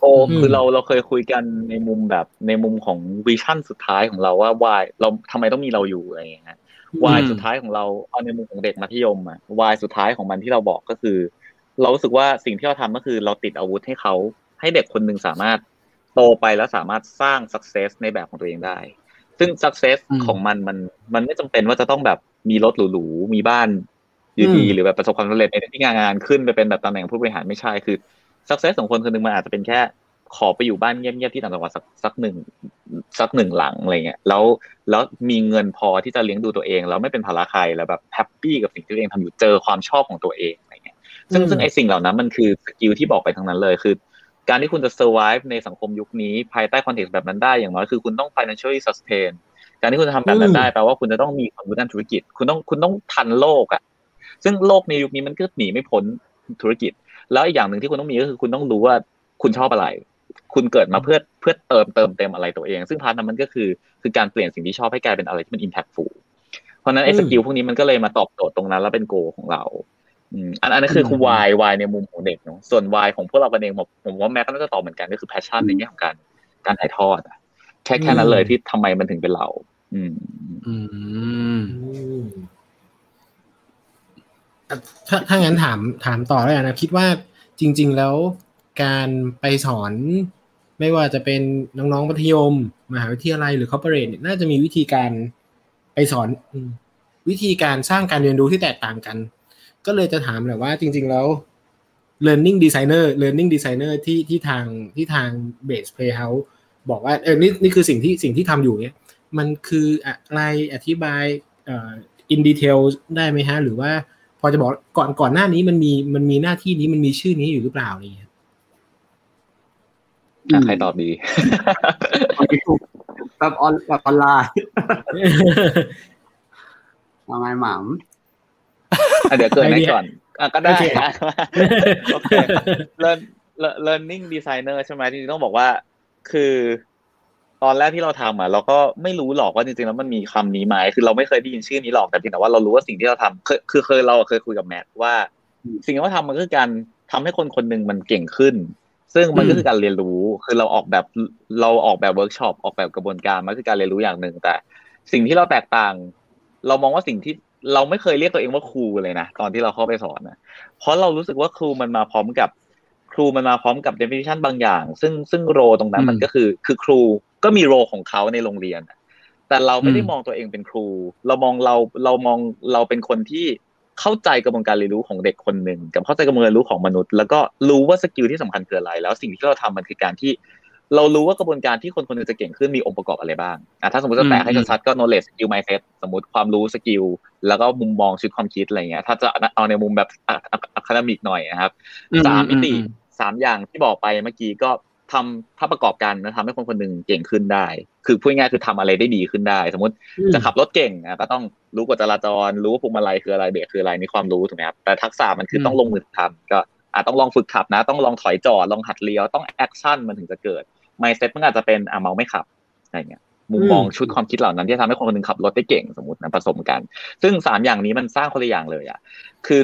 โอ้คือเราเคยคุยกันในมุมแบบในมุมของวิชั่นสุดท้ายของเราว่า why เราทำไมต้องมีเราอยู่อะไรอย่างเงี้ย why สุดท้ายของเราเอาในมุมของเด็กมัธยมอ่ะ why สุดท้ายของมันที่เราบอกก็คือเรารู้สึกว่าสิ่งที่เราทำก็คือเราติดอาวุธให้เขาให้เด็กคนหนึ่งสามารถโตไปแล้วสามารถสร้าง success ในแบบของตัวเองได้ซึ่ง success ของมันไม่จำเป็นว่าจะต้องแบบมีรถหรูๆมีบ้านดีๆหรือแบบประสบความสำเร็จในที่งานขึ้นไปเป็นแบบตำแหน่งผู้บริหารไม่ใช่คือ success ของคนคนหนึ่งมันอาจจะเป็นแค่ขอไปอยู่บ้านเงียบๆที่ต่างจังหวัดสักหนึ่งหลังอะไรเงี้ยแล้วมีเงินพอที่จะเลี้ยงดูตัวเองแล้วไม่เป็นภาระใครแล้วแบบแฮปปี้กับสิ่งที่ตัวเองทำอยู่เจอความชอบของตัวเองอะไรเงี้ยซึ่งไอ้สิ่งเหล่านั้นมันคือสกิลที่บอกไปทั้งนั้นเลยคือการที่คุณจะ survive ในสังคมยุคนี้ภายใต้คอนเทกต์แบบนั้นได้อย่างน้อยคือคุณต้อง financially sustain การที่คุณจะทำแบบนั้นได้แปลว่าคุณจะต้องมีความรู้ด้านธุรกิจคุณต้องทันโลกอ่ะซึ่งโลกในยุคนี้มันก็หนีไม่พ้นธุรกิจแล้วอีกอย่างนึงที่คุณต้องมีก็คือคุณต้องรู้ว่าคุณชอบอะไรคุณเกิดมาเพื่อเติมเต็มอะไรตัวเองซึ่งพาร์ทนั้นมันก็คือการเปลี่ยนสิ่งที่ชอบให้กลายเป็นอะไรที่มัน impactful เพราะนั้นไอ้สกิลพวกนี้มันก็เลยมาตอบโจทย์ตรงนั้นแล้วเป็น goal ของเราอันนั้นคือ why ในมุมของเด็กเนาะส่วน why ของพวกเรากันเองผมว่าแม็กก็น่าจะตอบเหมือนกันก็คือ passion ในแง่ของการถ่ายทอดแค่นั้นเลยที่ทำไมมันถึงเป็นเราถ้างั้นถามต่อแล้วนะคิดว่าจริงๆแล้วการไปสอนไม่ว่าจะเป็นน้องๆมัธยมมหาวิทยาลัยหรือ corporate เนี่ยน่าจะมีวิธีการไปสอนวิธีการสร้างการเรียนรู้ที่แตกต่างกันก็เลยจะถามแหละว่าจริงๆแล้ว learning designer ที่ทาง Base Playhouse บอกว่านี่คือสิ่งที่ทำอยู่เนี่ยมันคืออะไรอธิบายin detail ได้ไหมฮะหรือว่าพอจะบอกก่อนหน้านี้มันมีหน้าที่นี้มันมีชื่อนี้อยู่หรือเปล่านี่ใครตอบดีแบบออนไลน์เอาไงหม่ำเดี๋ยวเกิดไหนก่อนก็ได้โอเค learning designer ใช่ไหมจริงๆต้องบอกว่าคือตอนแรกที่เราทำเราก็ไม่รู้หรอกว่าจริงๆแล้วมันมีคำนี้ไหมคือเราไม่เคยได้ยินชื่อนี้หรอกแต่จริงๆว่าเรารู้ว่าสิ่งที่เราทำคือเราเคยคุยกับแมทว่าสิ่งที่เราทำมันคือการทำให้คนคนหนึ่งมันเก่งขึ้น ซึ่งมันก็คือการเรียนรู้คือเราออกแบบเวิร์กช็อปออกแบบกระบวนการมันคือการเรียนรู้อย่างนึงแต่สิ่งที่เราแตกต่างเรามองว่าสิ่งที่เราไม่เคยเรียกตัวเองว่าครูเลยนะตอนที่เราเข้าไปสอนนะเพราะเรารู้สึกว่าครูมันมาพร้อมกับ definition บางอย่างซึ่งโรตรงนั้นมันก็คือครูก็มีโรของเขาในโรงเรียนแต่เราไม่ได้มองตัวเองเป็นครูเรามองเราเป็นคนที่เข้าใจกระบวนการเรียนรู้ของเด็กคนนึงกับเข้าใจกระบวนการเรียนรู้ของมนุษย์แล้วก็รู้ว่าสกิลที่สำคัญคืออะไรแล้วสิ่งที่เราทำมันคือการที่เรารู้ว่ากระบวนการที่คนคนนึงจะเก่งขึ้นมีองค์ประกอบอะไรบ้างถ้าสมมติจะแตะให้ชัดๆก็ knowledge skill mindset สมมติความรู้สกิลแล้วก็มุมมองชีวิตความคิดอะไรอย่างเงี้ยถ้าจะเอาในมุมแบบacademic หน่อยนะครับ3มิติ3อย่างที่บอกไปเมื่อกี้ก็ถ้าประกอบกันนะทำให้คนคนนึงเก่งขึ้นได้คือพูดง่ายคือทำอะไรได้ดีขึ้นได้สมมติจะขับรถเก่งก็ต้องรู้กฎจราจรรู้ว่าพวงมาลัยคืออะไรเบรกคืออะไรมีความรู้ถูกไหมครับแต่ทักษะมันคือต้องลงมือทำก็ต้องลองฝึกขับนะต้องลองถอยจอดลองหัดเลี้ยวต้องแอคชั่นมันถึงจะเกิด mindset มันอาจจะเป็นเมาไม่ขับอะไรเงี้ยมุมมองชุดความคิดเหล่านั้นที่ทำให้คนคนนึงขับรถได้เก่งสมมตินะผสมกันซึ่งสามอย่างนี้มันสร้างคนละอย่างเลยอ่ะคือ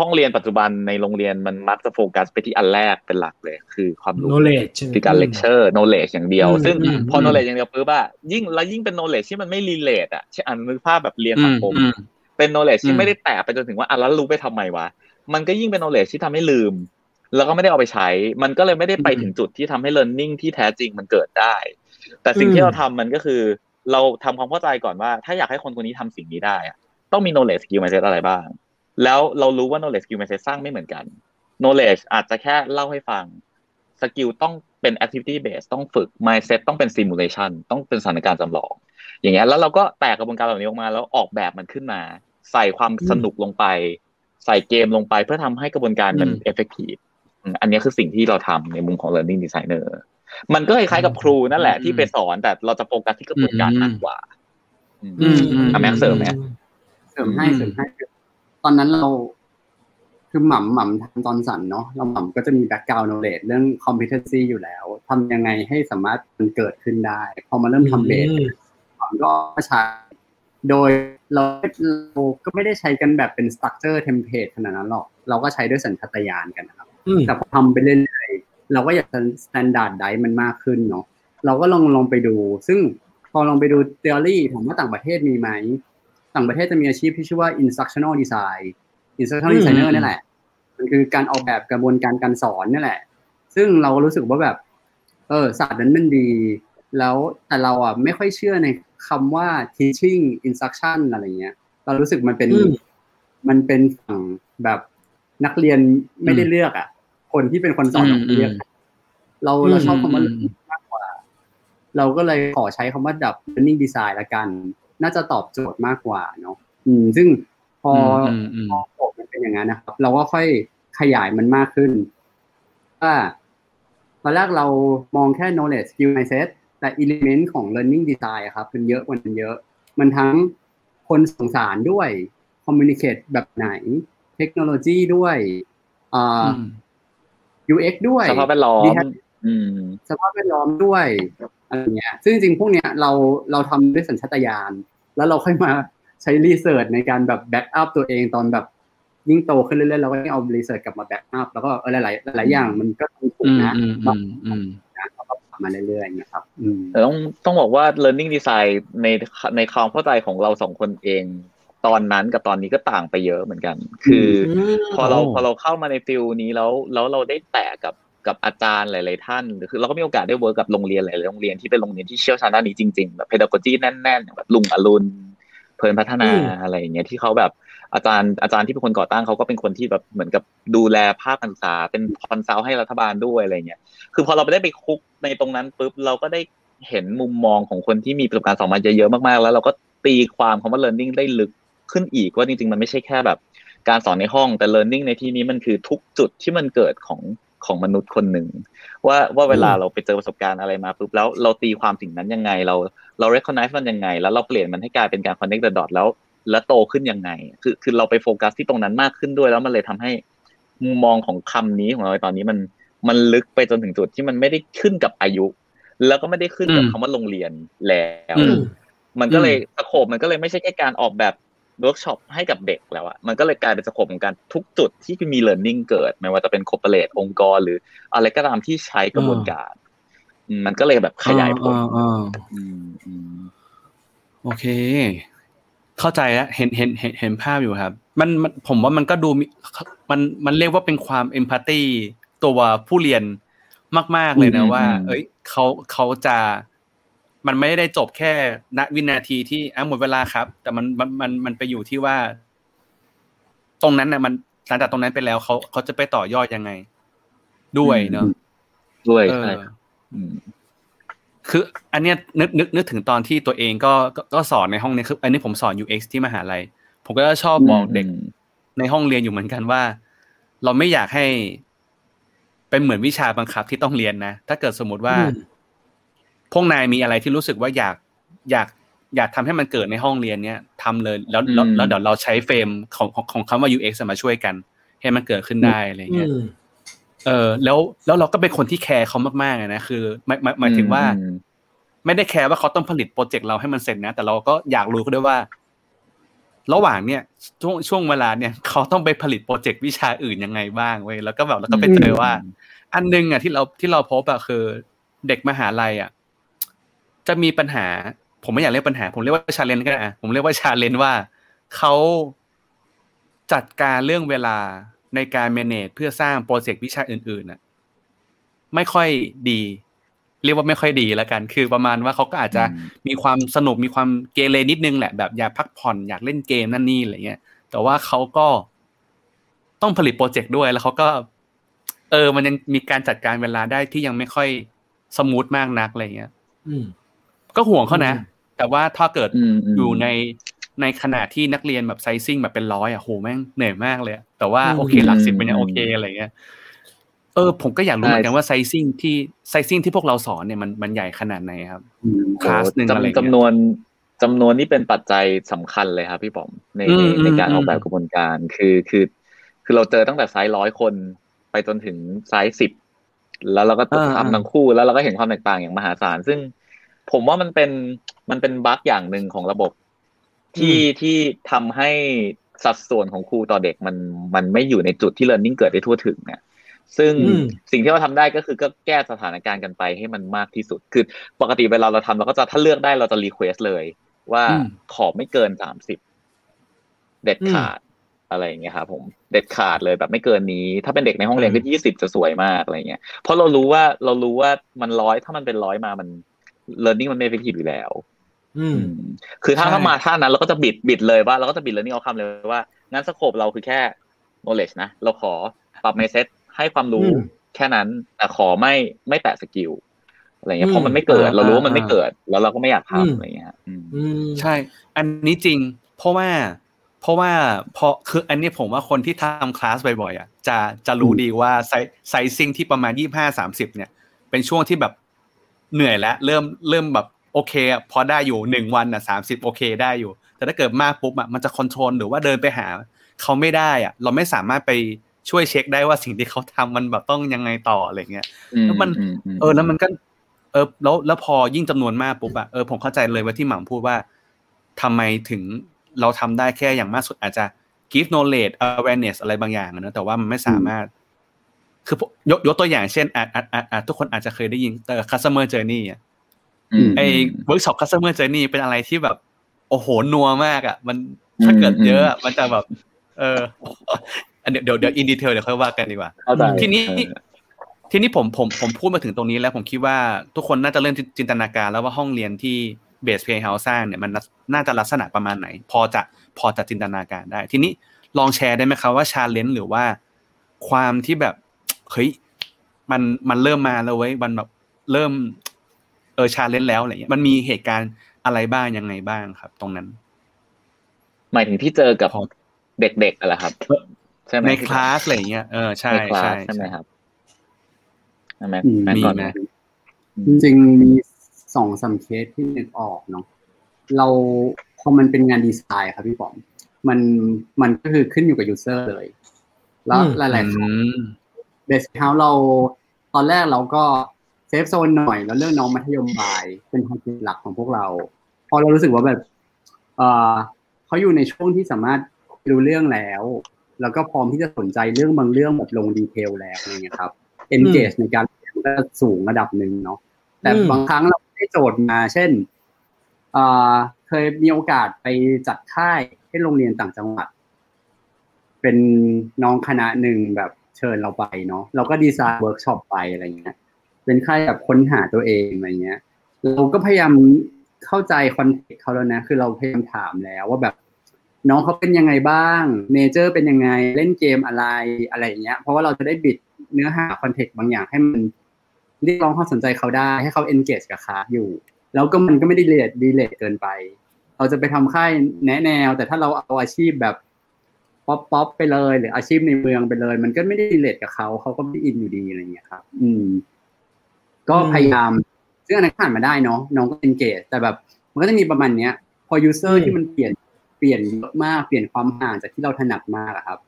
ห้องเรียนปัจจุบันในโรงเรียนมันมักจะโฟกัสไปที่อันแรกเป็นหลักเลยคือความรู้ knowledge คือการเลคเชอร์ knowledge อย่างเดียวซึ่งพอ knowledge อย่างเดียวปุ๊บอ่ะยิ่งเป็น knowledge ที่มันไม่ relate อ่ะใช่อันนึกภาพแบบเรียนสังคมเป็น knowledge ที่ไม่ได้แตะไปจนถึงว่าอ่ะแล้วรู้ไปทำไมวะมันก็ยิ่งเป็น knowledge ที่ทำให้ลืมแล้วก็ไม่ได้เอาไปใช้มันก็เลยไม่ได้ไปถึงจุดที่ทำให้ learning ที่แท้จริงมันเกิดได้แต่สิ่งที่เราทำมันก็คือเราทำความเข้าใจก่อนว่าถ้าอยากให้คนคนนี้ทำสิ่งนี้ได้ต้องมี knowledge skill mindset อะไรบ้างแล้วเรารู้ว่า knowledge skill mindset สร้างไม่เหมือนกัน knowledge อาจจะแค่เล่าให้ฟัง skill ต้องเป็น activity based ต้องฝึก mindset ต้องเป็น simulation ต้องเป็นสถานการณ์จำลองอย่างเงี้ยแล้วเราก็แตกกระบวนการเหล่านี้ออกมาแล้วออกแบบมันขึ้นมาใส่ความสนุกลงไปใส่เกมลงไปเพื่อทำให้กระบวนการมัน effective อันนี้คือสิ่งที่เราทำในมุมของ learning designer มันก็คล้ายๆกับครูนั่นแหละที่ไปสอนแต่เราจะโฟกัสที่กระบวนการมากกว่าแม็กเสริมไหมเสริมให้ตอนนั้นเราคือหม่ำทำตอนสั่นเนาะเราหม่ำก็จะมีแบ็คกราวด์โนเลจเรื่องคอมพิวเตอร์ซีอยู่แล้วทำยังไงให้สามารถมันเกิดขึ้นได้พอมาเริ่มทำเบสหม่ำก็ใช้โดยเราก็ไม่ได้ใช้กันแบบเป็นสตรัคเจอร์เทมเพลตขนาดนั้นหรอกเราก็ใช้ด้วยสัญชาตญาณกันนะครับแต่พอทำไปเรื่อยๆเราก็อยากจะสแตนดาร์ดไดมันมากขึ้นเนาะเราก็ลองไปดูซึ่งพอลองไปดูเทอรี่ถามว่าต่างประเทศมีไหมต่างประเทศจะมีอาชีพที่ชื่อว่า instructional design instructional designer นั่นแหละมันคือการออกแบบกระบวนการการสอนนั่นแหละซึ่งเรารู้สึกว่าแบบศาสตร์นั้นมันดีแล้วแต่เราอ่ะไม่ค่อยเชื่อในคำว่า teaching instruction อะไรเงี้ยเรารู้สึกมันเป็นฝั่งแบบนักเรียนไม่ได้เลือกอ่ะคนที่เป็นคนสอนเลือกเราชอบคำว่ามากกว่าเราก็เลยขอใช้คำว่าดับ learning design ละกันน่าจะตอบโจทย์มากกว่าเนาะซึ่งพอโจทย์มันเป็นอย่างนั้นนะครับเราก็ค่อยขยายมันมากขึ้นว่าตอนแรกเรามองแค่ knowledge skill mindset แต่ element ของ learning design อ่ะครับมันเยอะมันทั้งคนสื่อสารด้วย communicate แบบไหนเทคโนโลยีด้วยUX ด้วยสภาพแวดล้อมด้วยอะไรเงี้ยซึ่งจริงพวกเนี้ยเราทำด้วยสัญชาตญาณแล้วเราค่อยมาใช้รีเสิร์ชในการแบบแบ็กอัพตัวเองตอนแบบยิ่งโตขึ้นเรื่อยๆเราก็เอารีเสิร์ชกลับมาแบ็กอัพแล้วก็หลายอย่างมันก็ถูกนะเราทำมาเรื่อยๆนะครับแต่ต้องบอกว่า learning design ในความเข้าใจของเราสองคนเองตอนนั้นกับตอนนี้ก็ต่างไปเยอะเหมือนกันคือพอเราเข้ามาในฟิลนี้แล้วเราได้แตะกับอาจารย์หลายๆท่านคือเราก็มีโอกาสได้เวิร์คกับโรงเรียนหลายๆโรงเรียนที่เป็นโรงเรียนที่เชี่ยวชาญด้านนี้จริงๆแบบ pedagogy แน่นๆแบบลุงอรุณเพลินพัฒนาอะไรอย่างเงี้ยที่เขาแบบอาจารย์ที่เป็นคนก่อตั้งเขาก็เป็นคนที่แบบเหมือนกับดูแลภาคการศึกษาเป็นคอนซัลท์ให้รัฐบาลด้วยอะไรเงี้ยคือพอเราได้ไปคุกในตรงนั้นปุ๊บเราก็ได้เห็นมุมมองของคนที่มีประสบการณ์สอนมาเยอะๆมากๆแล้วเราก็ตีความคำว่า learning ได้ลึกขึ้นอีกว่าจริงๆมันไม่ใช่แค่แบบการสอนในห้องแต่ learning ในที่นี้มันคือทุกจุดที่มันเกิดของมนุษย์คนหนึ่งว่าเวลาเราไปเจอประสบการณ์อะไรมาปุ๊บแล้วเราตีความสิ่งนั้นยังไงเรา recognize มันยังไงแล้วเราเปลี่ยนมันให้กลายเป็นการ connect the dot แล้วโตขึ้นยังไงคือเราไปโฟกัสที่ตรงนั้นมากขึ้นด้วยแล้วมันเลยทำให้มุมมองของคำนี้ของเราตอนนี้มันลึกไปจนถึงจุดที่มันไม่ได้ขึ้นกับอายุแล้วก็ไม่ได้ขึ้นกับคำว่าโรงเรียนแล้วมันก็เลยสโคปมันก็เลยไม่ใช่แค่การออกแบบ เวิร์กช็อปให้กับเด็กแล้วอะมันก็เลยกลายเป็นสโคปของการทุกจุดที่มีเลิร์นนิ่งเกิดไม่ว่าจะเป็นคอร์ปอเรทองค์กรหรืออะไรก็ตามที่ใช้กระบวนการมันก็เลยแบบขยายผลโอเคเข้าใจแล้วเห็นภาพอยู่ครับมันผมว่ามันก็ดูมันเรียกว่าเป็นความเอมพัตตี้ตัวผู้เรียนมากๆเลยนะว่าเอ้ยเขาจะมันไม่ได้จบแค่ณวินาทีที่หมดเวลาครับแต่มันไปอยู่ที่ว่าตรงนั้นน่ะมันหลังจากตรงนั้นไปแล้วเขาจะไปต่อยอดยังไงด้วยเนาะด้วยใช่คืออันเนี้ยนึกถึงตอนที่ตัวเองก็สอนในห้องนี้คืออันนี้ผมสอน UX ที่มหาลัยผมก็ชอบบอกเด็กในห้องเรียนอยู่เหมือนกันว่าเราไม่อยากให้เป็นเหมือนวิชาบังคับที่ต้องเรียนนะถ้าเกิดสมมุติว่าพวกนายมีอะไรที่รู้สึกว่าอยากทำให้มันเกิดในห้องเรียนเนี้ยทำเลยแล้วเดี๋ยวเราใช้เฟรมของคำว่า UX มาช่วยกันให้มันเกิดขึ้นได้อะไรเงี้ยแล้วเราก็เป็นคนที่แคร์เขามากๆนะคือหมายถึงว่าไม่ได้แคร์ว่าเขาต้องผลิตโปรเจกต์เราให้มันเสร็จนะแต่เราก็อยากรู้เขาด้วยว่าระหว่างเนี้ยช่วงเวลาเนี้ยเขาต้องไปผลิตโปรเจกต์วิชาอื่นยังไงบ้างเว้ยแล้วก็แบบแล้วก็ไปเจอว่าอันนึงอ่ะที่เราพบอ่ะคือเด็กมหาลัยอ่ะจะมีปัญหาผมไม่อยากเรียกปัญหาผมเรียกว่า challenge ก็ได้ผมเรียกว่า challenge ว่าเขาจัดการเรื่องเวลาในการ manage เพื่อสร้างโปรเจกต์วิชาอื่นๆน่ะไม่ค่อยดีเรียกว่าไม่ค่อยดีละกันคือประมาณว่าเขาก็อาจจะมีความสนุกมีความเกเรนิดนึงแหละแบบอยากพักผ่อนอยากเล่นเกมนั่นนี่อะไรเงี้ยแต่ว่าเขาก็ต้องผลิตโปรเจกต์ด้วยแล้วเขาก็มันยังมีการจัดการเวลาได้ที่ยังไม่ค่อยสมูทมากนักอะไรเงี้ยก็ห่วงเขานะแต่ว่าถ้าเกิดอยู่ในขณะที่นักเรียนแบบไซซิ่งแบบเป็น100อ่ะโหแม่งเหนื่อยมากเลยแต่ว่าโอเคหลัก10เป็นยังโอเคอะไรเงี้ยผมก็อยากรู้เหมือนกันว่าไซซิ่งที่พวกเราสอนเนี่ยมันใหญ่ขนาดไหนครับคลาสนึงอะไรเนี่ยจำนวนนี่เป็นปัจจัยสำคัญเลยครับพี่ป๋อมในการออกแบบกระบวนการคือเราเจอตั้งแต่ไซส์100คนไปจนถึงไซส์10แล้วเราก็ทำทั้งคู่แล้วเราก็เห็นความแตกต่างอย่างมหาศาลซึ่งผมว่ามันเป็นบั๊กอย่างนึงของระบบที่ทำให้สัดส่วนของครูต่อเด็กมันไม่อยู่ในจุดที่ learning เกิดได้ทั่วถึงเนี่ยซึ่งสิ่งที่เราทำได้ก็คือก็แก้สถานการณ์กันไปให้มันมากที่สุดคือปกติเวลาเราทำเราก็จะถ้าเลือกได้เราจะ request เลยว่าขอไม่เกิน30เด็ดขาดอะไรอย่างเงี้ยครับผมเด็ดขาดเลยแบบไม่เกินนี้ถ้าเป็นเด็กในห้องเรียนก็20จะสวยมากอะไรเงี้ยเพราะเรารู้ว่ามัน100ถ้ามันเป็น100มามัน learning มันไม่ effective อยู่แล้วคือถ้ามาท่านั้นเราก็จะบิดเลยว่าเราก็จะบิดเลยนี่เอาคำเลยว่างั้นสโคปเราคือแค่ knowledge นะเราขอปรับ mindset ให้ความรู้แค่นั้นแต่ขอไม่แตะสกิลอะไรเงี้ยเพราะมันไม่เกิดเรารู้ว่ามันไม่เกิดแล้วเราก็ไม่อยากทำอะไรเงี้ยใช่อันนี้จริงเพราะว่าพอคืออันนี้ผมว่าคนที่ทำคลาสบ่อยๆอ่ะจะรู้ดีว่าไซซิ่งที่ประมาณ 25-30 เนี่ยเป็นช่วงที่แบบเหนื่อยแล้วเริ่มแบบโอเคอ่ะพอได้อยู่1วันน่ะ30โอเคได้อยู่แต่ถ้าเกิดมากปุ๊บอ่ะมันจะคอนโทรลหรือว่าเดินไปหาเขาไม่ได้อ่ะเราไม่สามารถไปช่วยเช็คได้ว่าสิ่งที่เขาทำมันแบบต้องยังไงต่ออะไรเงี้ยแล้วมันแล้วมันก็แล้วพอยิ่งจำนวนมากปุ๊บอ่ะผมเข้าใจเลยว่าที่หม่ำพูดว่าทำไมถึงเราทำได้แค่อย่างมากสุดอาจจะ give knowledge awareness อะไรบางอย่างนะแต่ว่ามันไม่สามารถคือยกตัวอย่างเช่นอาจทุกคนอาจจะเคยได้ยินcustomer journeyไอ้เวิร์คช็อป customer journey เป็นอะไรที่แบบโอ้โหนัวมากอ่ะมันถ้าเกิดเยอะมันจะแบบเดี๋ยวอินดีเทลเดี๋ยวค่อยว่ากันดีกว่าทีนี้ผมพูดมาถึงตรงนี้แล้วผมคิดว่าทุกคนน่าจะเริ่มจินตนาการแล้วว่าห้องเรียนที่ Base Playhouse สร้างเนี่ยมันน่าจะลักษณะประมาณไหนพอจะจินตนาการได้ทีนี้ลองแชร์ได้มั้ยครับว่า challenge หรือว่าความที่แบบเฮ้ยมันเริ่มมาแล้วเว้ยมันแบบเริ่มchallenge แล้วอะไรเงี้ยมันมีเหตุการณ์อะไรบ้างยังไงบ้างครับตรงนั้นหมายถึงที่เจอกับเด็กๆอะไรครับใช่มั้ยในคลาสอะไรเงี้ยใช่ๆใช่มั้ยครับแม็กก่อนนะจริงๆมี 2-3 เคสที่นึกออกเนาะเราพอมันเป็นงานดีไซน์ครับพี่ป๋อมมันก็คือขึ้นอยู่กับยูสเซอร์เลยแล้วหลายๆครั้ง Base Playhouse เราตอนแรกเราก็เซฟโซนหน่อยแล้วเรื่องน้องมัธยมปลายเป็นคอนเซ็ปต์หลักของพวกเราพอเรารู้สึกว่าแบบค เขาอยู่ในช่วงที่สามารถรู้เรื่องแล้วแล้วก็พร้อมที่จะสนใจเรื่องบางเรื่องแบบลงดีเทลแล้วอะไรเงี้ยครับ engage ในการก็สูงระดับนึงเนาะแต่บางครั้งเราได้โจทย์มาเช่นเคยมีโอกาสไปจัดค่ายให้โรงเรียนต่างจังหวัดเป็นน้องคณะหนึ่งแบบเชิญเราไปเนาะเราก็ดีไซน์เวิร์กช็อปไปอะไรเงี้ยเป็นค่ายแบบค้นหาตัวเองอะไรเงี้ยเราก็พยายามเข้าใจคอนเทกต์เขาแล้วนะคือเราพยายามถามแล้วว่าแบบน้องเขาเป็นยังไงบ้างเมเจอร์เป็นยังไงเล่นเกมอะไรอะไรเงี้ยเพราะว่าเราจะได้บิดเนื้อหาคอนเทกต์บางอย่างให้มันเรียกร้องความสนใจเขาได้ให้เขาเอนเกจกับเขาอยู่แล้วก็มันก็ไม่ได้ดีเลทเกินไปเราจะไปทำค่ายแนวแต่ถ้าเราเอาอาชีพแบบป๊อปๆไปเลยหรืออาชีพในเมืองไปเลยมันก็ไม่ได้ดีเลทกับเขาก็ไม่อินอยู่ดีอะไรอย่างเงี้ยครับก็พยายามซึ่งอันนั้นผ่านมาได้เนาะน้องก็เอนเกจแต่แบบมันก็จะมีประมาณเนี้ยพอยูเซอร์ที่มันเปลี่ยนเยอะมากเปลี่ยนความห่างจากที่เราถนัดมากอะครับ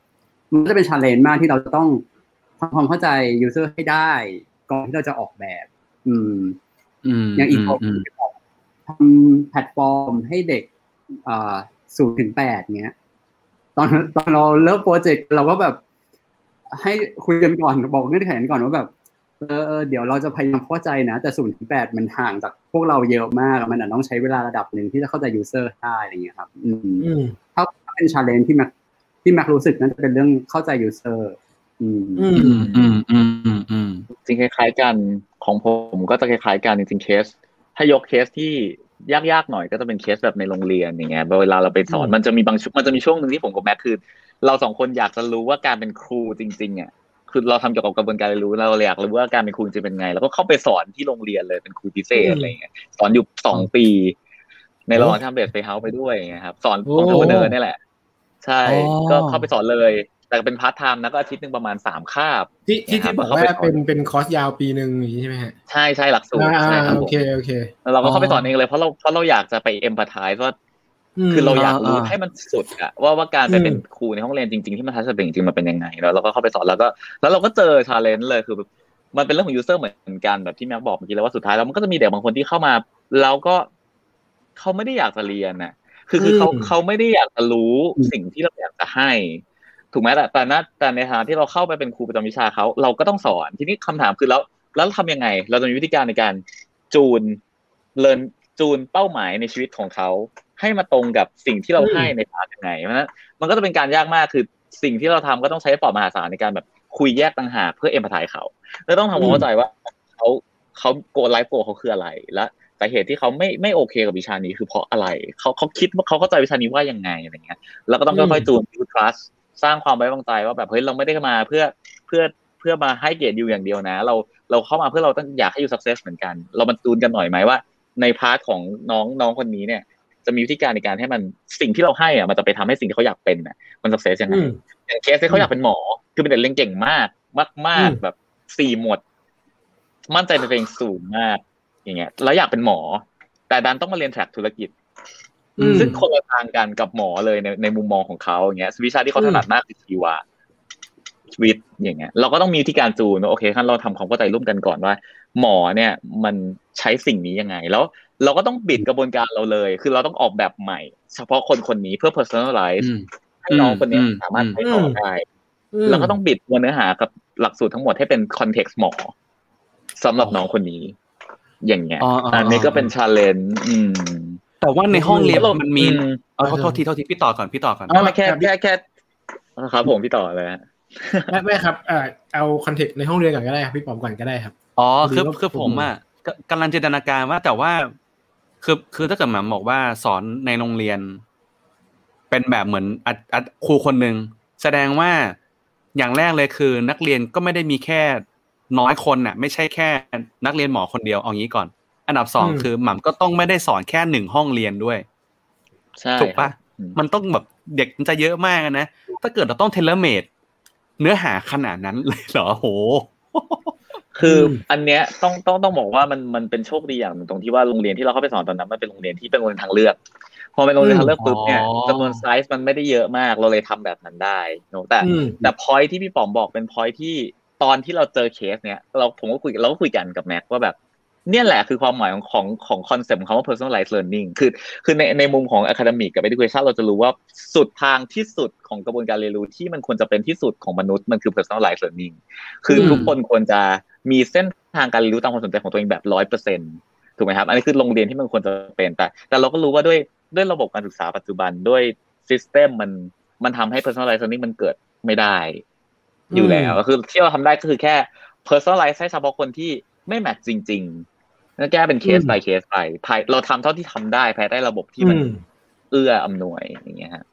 มันก็จะเป็นชาเลนจ์มากที่เราจะต้องทำความเข้าใจยูเซอร์ให้ได้ก่อนที่เราจะออกแบบอย่างอีกทำแพลตฟอร์มให้เด็ก0ถึง8เงี้ยตอนเราเริ่มโปรเจกต์เราก็แบบให้คุยกันก่อนบอกเงื่อนไขกันก่อนว่าแบบเดี๋ยวเราจะพยายามเข้าใจนะแต่0ถึง8มันห่างจากพวกเราเยอะมากมันต้องใช้เวลาระดับนึงที่จะเข้าใจยูเซอร์ได้อะไรเงี้ยครับถ้าเป็น challenge ที่แม็กรู้สึกนั้นจะเป็นเรื่องเข้าใจยูเซอร์จริงคล้ายๆกันของผมก็จะคล้ายๆกันจริงๆเคสถ้ายกเคสที่ยากๆหน่อยก็จะเป็นเคสแบบในโรงเรียนอย่างเงี้ยเวลาเราไปสอนมันจะมีช่วงนึงที่ผมกับแม็กคือเรา2คนอยากจะรู้ว่าการเป็นครูจริงๆอ่ะคือเราทำเกี่ยวกับกระบวนการเรียนรู้เราอยากรู้ว่าการเป็นครูจะเป็นไงแล้วก็เข้าไปสอนที่โรงเรียนเลยเป็นครูพิเศษอะไรเงี้ยสอนอยู่2ปีในระหว่างทำ Base Playhouse ไปด้วยอย่างเงี้ยครับสอนของโทเนอร์นี่แหละใช่ก็เข้าไปสอนเลยแต่เป็นพาร์ทไทม์นะก็อาทิตย์นึงประมาณ3คาบที่บอกว่าเป็นคอร์สยาวปีนึงอย่างนี้ใช่ไหมฮะใช่หลักสูตรใช่ครับโอเคเราก็เข้าไปสอนเองเลยเพราะเราอยากจะไปเอ็มพาทายว่าคือเราอยากรู้ให้มันสุดอะว่าการไปเป็นครูในห้องเรียนจริงๆที่มันทัศนคติจริงๆมันเป็นยังไงแล้วเราก็เข้าไปสอนแล้วเราก็เจอชาเลนจ์เลยคือมันเป็นเรื่องของยูเซอร์เหมือนกันแบบที่แม็กบอกเมื่อกี้แล้วว่าสุดท้ายแล้วมันก็จะมีเด็กบางคนที่เข้ามาแล้วก็เขาไม่ได้อยากจะเรียนอะคือเขาไม่ได้อยากจะรู้สิ่งที่เราอยากจะให้ถูกไหมแต่ในฐานะที่เราเข้าไปเป็นครูประจำวิชาเขาเราก็ต้องสอนทีนี้คำถามคือแล้วทำยังไงเราจะมีวิธีการในการจูนเป้าหมายในชีวิตของเขาให้มาตรงกับสิ่งที่เราให้ในพาร์ทยังไงเพราะฉะนั้นมันก็จะเป็นการยากมากคือสิ่งที่เราทำก็ต้องใช้ปอดมหาศาลในการแบบคุยแยกต่างหากเพื่อเอ็มพาทายเขาและต้องทำความเข้าใจว่าเขาโกลไลฟ์โกลเขาคืออะไรและสาเหตุที่เขาไม่โอเคกับวิชานี้คือเพราะอะไรเขาคิดว่าเขาเข้าใจวิชานี้ว่ายังไงอะไรเงี้ยแล้วก็ต้องค่อยๆจูน trustสร้างความไว้วางใจว่าแบบเฮ้ยเราไม่ได้มาเพื่อมาให้เกียรติอยู่อย่างเดียวนะเราเข้ามาเพื่อเราต้องอยากให้อยู่ success เหมือนกันเรามาจูนกันหน่อยไหมว่าในพาร์ทของน้องคนนี้เนี่ยจะมีวิธีการในการให้มันสิ่งที่เราให้อ่ะมันจะไปทำให้สิ่งที่เขาอยากเป็นน่ะมัน success ยังไงอย่างเคสที่เขาอยากเป็นหมอคือเป็นเด็กเรียนเก่งมากแบบ4หมดมั่นใจในตัวเองสูงมากอย่างเงี้ยแล้วอยากเป็นหมอแต่ดันต้องมาเรียนแทร็กธุรกิจซึ่งคนละทางกันกับหมอเลยในมุมมองของเขาอย่างเงี้ยวิชาที่เขาถนัดมากคือชีวะวิทย์อย่างเงี้ยเราก็ต้องมีที่การจูนโอเคขั้นเราทำความเข้าใจร่วมกันก่อนว่าหมอเนี่ยมันใช้สิ่งนี้ยังไงแล้วเราก็ต้องบิดกระบวนการเราเลยคือเราต้องออกแบบใหม่เฉพาะคนนี้เพื่อ personalize ให้น้องคนนี้สามารถใช้ต่อได้เราก็ต้องบิดเนื้อหากับหลักสูตรทั้งหมดให้เป็น context หมอสำหรับน้องคนนี้อย่างเงี้ยอันนี้ก็เป็น challengeแต่ว่าในห้องเรียนมันมีโทษทีพี่ต่อก่อนไม่แค่ครับผมพี่ต่อเลยฮะไม่ครับเอาคอนเทกต์ในห้องเรียนก่อนก็ได้ครับพี่ปอมก่อนก็ได้ครับอ๋อคือผมอ่ะกำลังจินตนาการว่าแต่ว่าคือถ้าเกิดหม่ำบอกว่าสอนในโรงเรียนเป็นแบบเหมือนครูคนนึงแสดงว่าอย่างแรกเลยคือนักเรียนก็ไม่ได้มีแค่น้อยคนน่ะไม่ใช่แค่นักเรียนหมอคนเดียวเอางี้ก่อนอันดับ2คือหม่ำก็ต้องไม่ได้สอนแค่1ห้องเรียนด้วยใช่ถูกปะมันต้องแบบเด็กมันจะเยอะมากนะถ้าเกิดเราต้องเทเลเมดเนื้อหาขนาดนั้นเลยเหรอโหคืออันเนี้ยต้องบอกว่ามันเป็นโชคดีอย่างนึงตรงที่ว่าโรงเรียนที่เราเข้าไปสอนตอนนั้นมันเป็นโรงเรียนที่เป็นโรงเรียนทางเลือกพอเป็นโรงเรียนทางเลือกปุ๊บเนี่ยจำนวนไซส์มันไม่ได้เยอะมากเราเลยทำแบบนั้นได้เนาะแต่พอยท์ที่พี่ป๋อมบอกเป็นพอยท์ที่ตอนที่เราเจอเคสเนี่ยเราผมก็คุยกันกับแม็กว่าแบบ เนี่ยแหละคือความหมายของคอนเซ็ปต์ของคำว่า personalized learning คือในมุมของ academic กับ education เราจะรู้ว่าสุดทางที่สุดของกระบวนการเรียนรู้ที่มันควรจะเป็นที่สุดของมนุษย์มันคือ personalized learning คือทุกคนควรจะมีเส้นทางการเรียนรู้ตามความสนใจของตัวเองแบบ 100% ถูกไหมครับอันนี้คือโรงเรียนที่มันควรจะเป็นแต่เราก็รู้ว่าด้วยระบบการศึกษาปัจจุบันด้วย system มันทำให้ personalized learning มันเกิดไม่ได้อยู่แล้วคือที่เราทำได้ก็คือแค่ personalize ให้เฉพาะคนที่ไม่แมทจริงๆแล้วแก้เป็นเคส by เคสไปเราทำเท่าที่ทำได้ภายใต้ระบบที่มันเอื้ออำนวยอย่างเงี้ยฮะ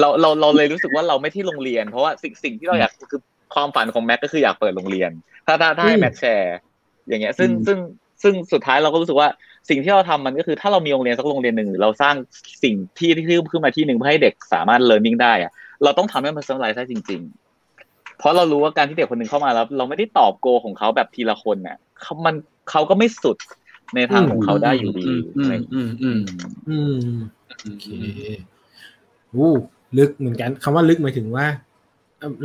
เราเลยรู้สึกว่าเราไม่ที่โรงเรียนเพราะว่าสิ่งที่เราอยากคือความฝันของแม็กก็คืออยากเปิดโรงเรียนถ้าให้แม็กแชร์อย่างเงี้ยซึ่งสุดท้ายเราก็รู้สึกว่าสิ่งที่เราทำมันก็คือถ้าเรามีโรงเรียนสักโรงเรียนหนึ่งหรือเราสร้างสิ่งที่ขึ้นมาที่หนึ่งเพื่อให้เด็กสามารถ learning ได้อะเราต้องทำให้มัน personalize ได้จริงๆเพราะเรารู้ว่าการที่เด็กคนหนึ่งเข้ามาแล้วเราไม่ได้ตอบโกของเขาแบบทีละคนเนี่ยเขาก็ไม่สุดในทางของเขาได้อยู่ดีโอเคลึกเหมือนกันคำว่าลึกหมายถึงว่า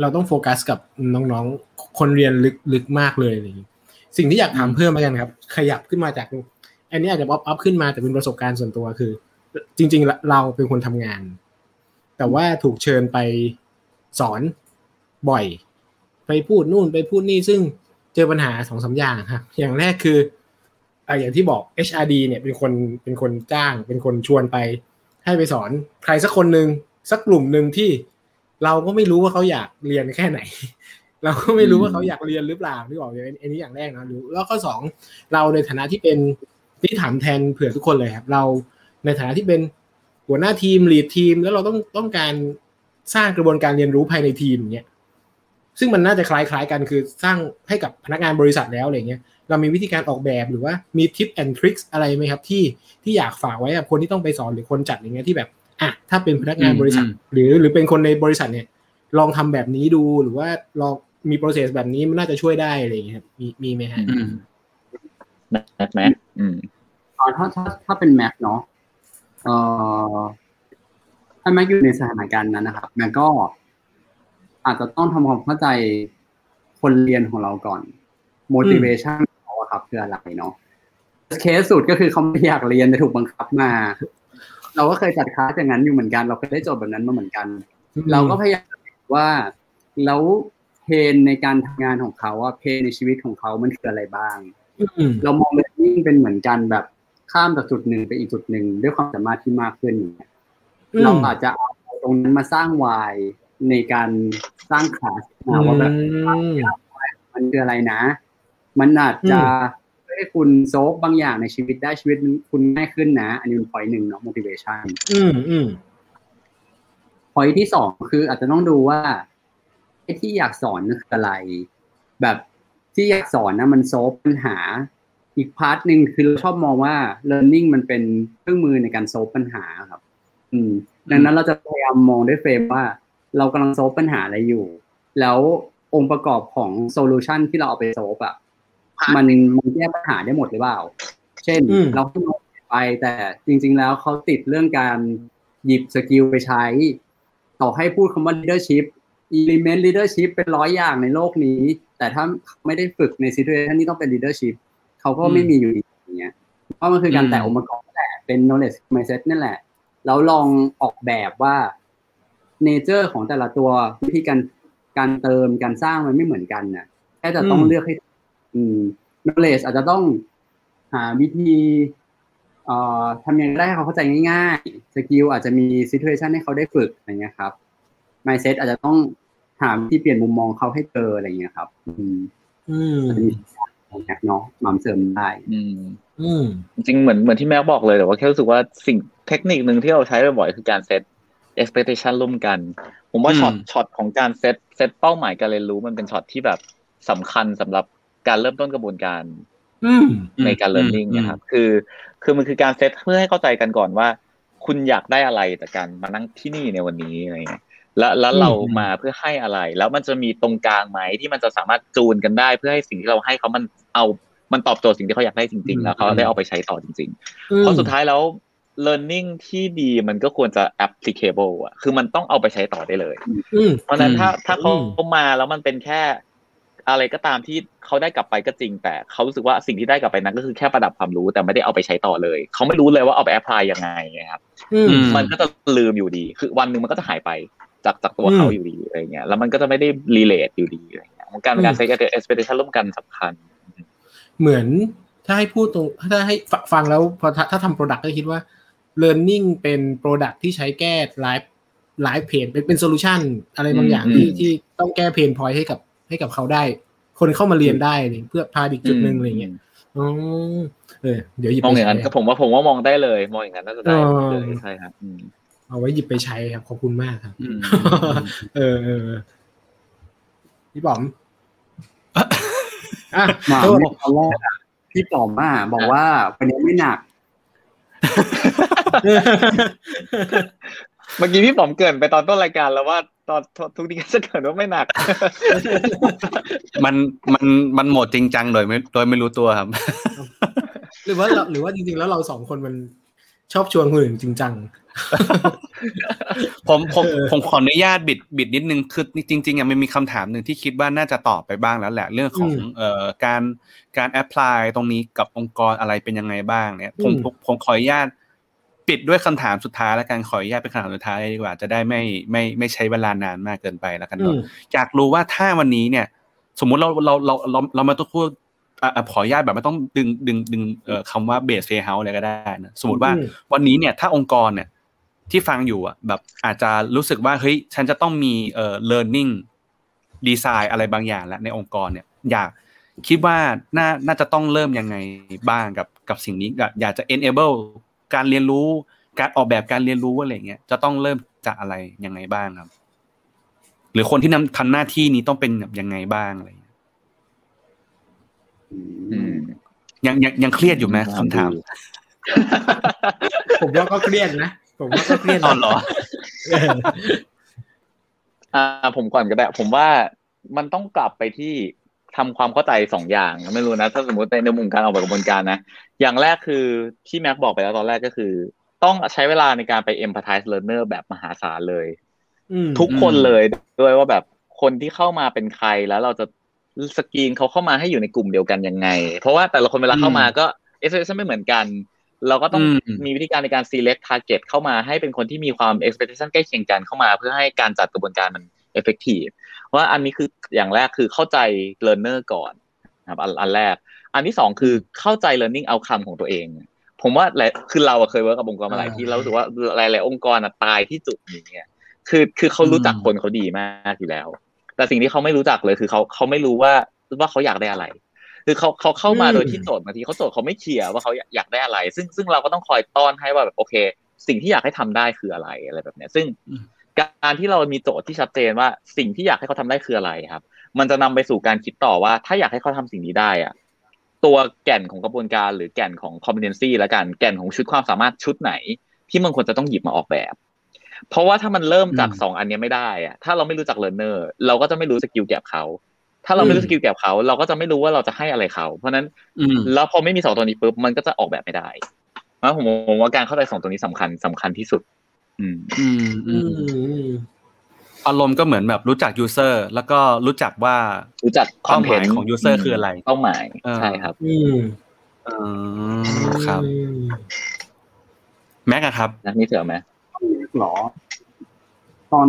เราต้องโฟกัสกับน้องๆคนเรียนลึกมากเลยสิ่งที่อยากถามเพิ่มมากันครับขยับขึ้นมาจากอันนี้อาจจะป๊อปอัพขึ้นมาแต่เป็นประสบการณ์ส่วนตัวคือจริงๆเราเป็นคนทำงานแต่ว่าถูกเชิญไปสอนบ่อยไปพูดนู่นไปพูดนี่ซึ่งเจอปัญหา 2-3 อย่างครับอย่างแรกคืออย่างที่บอก HRD เนี่ยเป็นคนจ้างเป็นคนชวนไปให้ไปสอนใครสักคนนึงสักกลุ่มนึงที่เราก็ไม่รู้ว่าเขาอยากเรียนแค่ไหนเราก็ไม่รู้ว่าเขาอยากเรียนหรือเปล่าที่บอกอันนี้อย่างแรกนะแล้วข้อ2เราในฐานะที่เป็นนี่ถามแทนเผื่อทุกคนเลยครับเราในฐานะที่เป็นหัวหน้าทีม lead ทีมแล้วเราต้องการสร้างกระบวนการเรียนรู้ภายในทีมอย่างเงี้ยซึ่งมันน่าจะคล้ายๆกันคือสร้างให้กับพนักงานบริษัทแล้วอะไรเงี้ยเรามีวิธีการออกแบบหรือว่ามีทิปแอนด์ทริคอะไรไหมครับที่อยากฝากไว้กับคนที่ต้องไปสอนหรือคนจัดอย่างเงี้ยที่แบบอ่ะถ้าเป็นพนักงานบริษัทหรือเป็นคนในบริษัทเนี่ยลองทำแบบนี้ดูหรือว่าลองมีโปรเซสแบบนี้มันน่าจะช่วยได้อะไรเงี้ยครับมีไหมฮะแม็กถ้าเป็นแม็กเนาะถ้าแม็กอยู่ในสถานการณ์นั้นนะครับแม็กก็อาจจะต้องทำความเข้าใจคนเรียนของเราก่อน motivation ของเขาครับคืออะไรเนาะเคสสุดก็คือเขาไม่อยากเรียนแต่ถูกบังคับมาเราก็เคยจัดคลาสอย่างนั้นอยู่เหมือนกันเราเคยได้โจทย์แบบนั้นมาเหมือนกันเราก็พยายามว่าแล้วเพนในการทำงานของเขาว่าเพนในชีวิตของเขามันคืออะไรบ้างเรามองแบบนี้เป็นเหมือนกันแบบข้ามจากจุดหนึ่งไปอีกจุดหนึ่งด้วยความสามารถที่มากขึ้นเราอาจจะเอาตรงนั้นมาสร้างวายในการสร้างขามาว่าแบบมันคืออะไรนะมันอาจจะให้คุณโซกบางอย่างในชีวิตได้ชีวิตคุณง่ายขึ้นนะอันนี้เป็น point 1เนาะ motivation point ที่2คืออาจจะต้องดูว่าไอ้ที่อยากสอนคืออะไรแบบที่อยากสอนนะมันโซฟปัญหาอีกพาร์ทนึงคือเราชอบมองว่า learning มันเป็นเครื่องมือในการโซฟปัญหาครับดังนั้นเราจะพยายามมองด้วยเฟรมว่าเรากำลังโซฟปัญหาอะไรอยู่แล้วองค์ประกอบของโซลูชันที่เราเอาไปโซฟอ่ะมันแก้ปัญหาได้หมดหรือเปล่าเช่นเราพูดไปแต่จริงๆแล้วเขาติดเรื่องการหยิบสกิลไปใช้ต่อให้พูดคำว่า leadership element leadership เป็น100อย่างในโลกนี้แต่ถ้าไม่ได้ฝึกใน situation ที่ต้องเป็น leadership เขาก็ไม่มีอยู่ดีอย่างเงี้ยเพราะมันคือการแต่องค์ประกอบแหละเป็น knowledge mindset นั่นแหละแล้วลองออกแบบว่าเนเจอร์ของแต่ละตัววิธีการเติมการสร้างมันไม่เหมือนกันน่ะแค่จะต้องเลือกให้knowledge อาจจะต้องหาวิธีทำยังไงได้ให้เขาเข้าใจง่ายๆสกิลอาจจะมี situation ให้เขาได้ฝึกอะไรเงี้ยครับ mindset อาจจะต้องหาวิธีเปลี่ยนมุมมองเขาให้เจออะไรเงี้ยครับเนาะหมั่นเสริมได้จริงเหมือนที่แม็กบอกเลยแต่ว่าแค่รู้สึกว่าสิ่งเทคนิคนึงที่เราใช้บ่อยๆคือการเซตexpectation ร่วมกันผมว่าช็อตของการเซตเป้าหมายการเรียนรู้มันเป็นช็อตที่แบบสำคัญสำหรับการเริ่มต้นกระบวนการในการ learning นะครับคือมันคือการเซตเพื่อให้เข้าใจกันก่อนว่าคุณอยากได้อะไรจากการมานั่งที่นี่ในวันนี้อะไรเงี้ยแล้วเรามาเพื่อให้อะไรแล้วมันจะมีตรงกลางไหมที่มันจะสามารถจูนกันได้เพื่อให้สิ่งที่เราให้เขามันตอบโจทย์สิ่งที่เขาอยากได้จริงๆแล้วเขาได้เอาไปใช้ต่อจริงๆเพราะสุดท้ายแล้วlearning ที่ดีมันก็ควรจะ applicable อ่ะคือมันต้องเอาไปใช้ต่อได้เลยเพราะฉะนั้นถ้าเขามาแล้วมันเป็นแค่ อะไรก็ตามที่เขาได้กลับไปก็จริงแต่เขารู้สึกว่าสิ่งที่ได้กลับไปนั้นก็คือแค่ประดับความรู้แต่ไม่ได้เอาไปใช้ต่อเลยเขาไม่รู้เลยว่าเอาไปแอพพลายยังไงนะครับมันก็จะลืมอยู่ดีคือวันนึงมันก็จะหายไปจากตัวเขาอยู่ดีอะไรเงี้ยแล้วมันก็จะไม่ได้รีเลทอยู่ดีอะไรเงี้ยการเป็นการใช้ expectation ร่วมกันสำคัญเหมือนถ้าให้พูดตรงถ้าให้ฟังแล้วพอถ้าทำ product ก็คิดว่า learning เป็น product ที่ใช้แก้ไลฟ์เพนเป็นโซลูชันอะไรบางอย่างที่ต้องแก้เพนพอยท์ให้กับเขาได้คนเข้ามาเรียนได้เพื่อพาอีกจุดนึงอะไรอย่างเงี้ยอ๋อเดี๋ยวหยิบมองอย่างนั้นก็ผมว่ามองได้เลยมองอย่างนั้นน่าจะได้เลยใช่ครับเอาไว้หยิบไปใช้ครับขอบคุณมากครับพี่ป๋อมหมาตอนแรกพี่ป๋อมบอกว่าวันนี้ไม่หนักเมื่อกี้พี่ป๋อมเกริ่นไปตอนต้นรายการแล้วว่าตอนทุกทีก็จะเกิดว่าไม่หนักมันหมดจริงจังโดยไม่รู้ตัวครับหรือว่าจริงๆแล้วเราสองคนมันชอบชวนคนอื่นจริงจังผมขออนุญาตบิดนิดนึงคือจริงๆอ่ะมันมีคำถามนึงที่คิดว่าน่าจะตอบไปบ้างแล้วแหละเรื่องของการแอพพลายตรงนี้กับองค์กรอะไรเป็นยังไงบ้างเนี่ยผมขออนุญาตปิดด้วยคำถามสุดท้ายแล้วกันขออนุญาตเป็นคำถามสุดท้ายดีกว่าจะได้ไม่ใช้เวลานานมากเกินไปแล้วกันเนาะอยากรู้ว่าถ้าวันนี้เนี่ยสมมุติเรามาต้องพูดขออนุญาตแบบไม่ต้องดึงคำว่า Base Playhouse อะไรก็ได้นะสมมุติว่าวันนี้เนี่ยถ้าองค์กรเนี่ยที่ฟังอยู่อ่ะแบบอาจจะรู้สึกว่าเฮ้ยฉันจะต้องมีlearning design อะไรบางอย่างแล้วในองค์กรเนี่ยอยากคิดว่าน่าจะต้องเริ่มยังไงบ้างกับสิ่งนี้อยากจะ enableการเรียนรู้การออกแบบการเรียนรู้อะไรอย่างเงี้ยจะต้องเริ่มจากอะไรยังไงบ้างครับหรือคนที่ทำหน้าที่นี้ต้องเป็นยังไงบ้างอะไรยังเครียดอยู่ไหมคำถามผมว่าก็เครียดนะผมว่าก็เครียดหรอผมก่อนก็ได้ผมว่ามันต้องกลับไปที่ทำความเข้าใจ2อย่างไม่รู้นะถ้าสมมุติในมุมการออกแบบกระบวนการนะอย่างแรกคือที่แม็กบอกไปแล้วตอนแรกก็คือต้องใช้เวลาในการไป empathize learner แบบมหาศาลเลยทุกคนเลยด้วยว่าแบบคนที่เข้ามาเป็นใครแล้วเราจะสกรีนเขาเข้ามาให้อยู่ในกลุ่มเดียวกันยังไงเพราะว่าแต่ละคนเวลาเข้ามาก็ expectation ไม่เหมือนกันเราก็ต้องมีวิธีการในการ select target เข้ามาให้เป็นคนที่มีความ expectation ใกล้เคียงกันเข้ามาเพื่อให้การจัดกระบวนการมัน effectiveว่าอันนี้คืออย่างแรกคือเข้าใจ learner ก่อนนะครับอันแรกอันที่สองคือเข้าใจ learning outcome ของตัวเองผมว่าคือเราเคยเวิร์คกับองค์กรมาหลายที่เรารู้สึกว่าหลายๆองค์กรตายที่จุดนี้เนี่ยคือเขารู้จักคนเขาดีมากอยู่แล้วแต่สิ่งที่เขาไม่รู้จักเลยคือเขาไม่รู้ว่าเขาอยากได้อะไรคือเขาเข้ามาโดยที่โจทย์บางทีเขาโจทย์เขาไม่เคลียร์ว่าเขาอยากได้อะไรซึ่งเราก็ต้องคอยต้อนให้ว่าแบบโอเคสิ่งที่อยากให้ทำได้คืออะไรแบบเนี้ยซึ่งการที่เรามีโจทย์ที่ชัดเจนว่าสิ่งที่อยากให้เขาทำได้คืออะไรครับมันจะนำไปสู่การคิดต่อว่าถ้าอยากให้เขาทำสิ่งนี้ได้อะตัวแก่นของกระบวนการหรือแก่นของ competency และการแก่นของชุดความสามารถชุดไหนที่มันควรจะต้องหยิบมาออกแบบเพราะว่าถ้ามันเริ่มจาก2อันนี้ไม่ได้อะถ้าเราไม่รู้จัก learner เราก็จะไม่รู้สกิลแก็บเขาถ้าเราไม่รู้สกิลแก็บเขาเราก็จะไม่รู้ว่าเราจะให้อะไรเขาเพราะนั้นแล้วพอไม่มี2ตัวนี้ปุ๊บมันก็จะออกแบบไม่ได้นะผมว่าการเข้าใจ2ตัวนี้สำคัญที่สุดอารมณ์ก็เหมือนแบบรู้จัก user แล้วก็รู้จักว่ารู้จักความหมายของ user คืออะไรเป้าหมายใช่ครับครับแม็กอะครับนักนี้เถอะไหมหรอตอน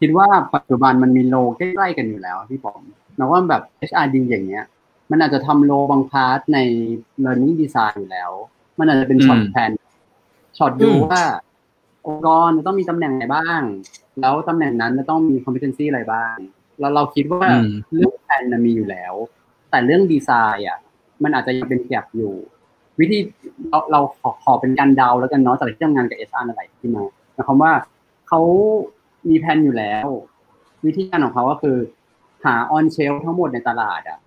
คิดว่าปัจจุบันมันมีโลใกล้ๆกันอยู่แล้วพี่ป๋อมนะว่าแบบ HRD อย่างเงี้ยมันอาจจะทำโลบางพาร์ทใน learning design อยู่แล้วมันอาจจะเป็นช็อตแพลนช็อตดูว่าองค์กรต้องมีตำแหน่งไหนบ้างแล้วตำแหน่งนั้นจะต้องมี competency อะไรบ้างแล้วเราคิดว่าเรื่องแผนมีอยู่แล้วแต่เรื่องดีไซน์อ่ะมันอาจจะยังเป็นแกปอยู่วิธีเราขอเป็นการเดาแล้วกันเนาะจากที่ทำงานกับ HR อะไรที่มาหมายความว่าเขามีแผนอยู่แล้ววิธีการของเขาก็คือหา on shelf ทั้งหมดในตลาดอ่ะ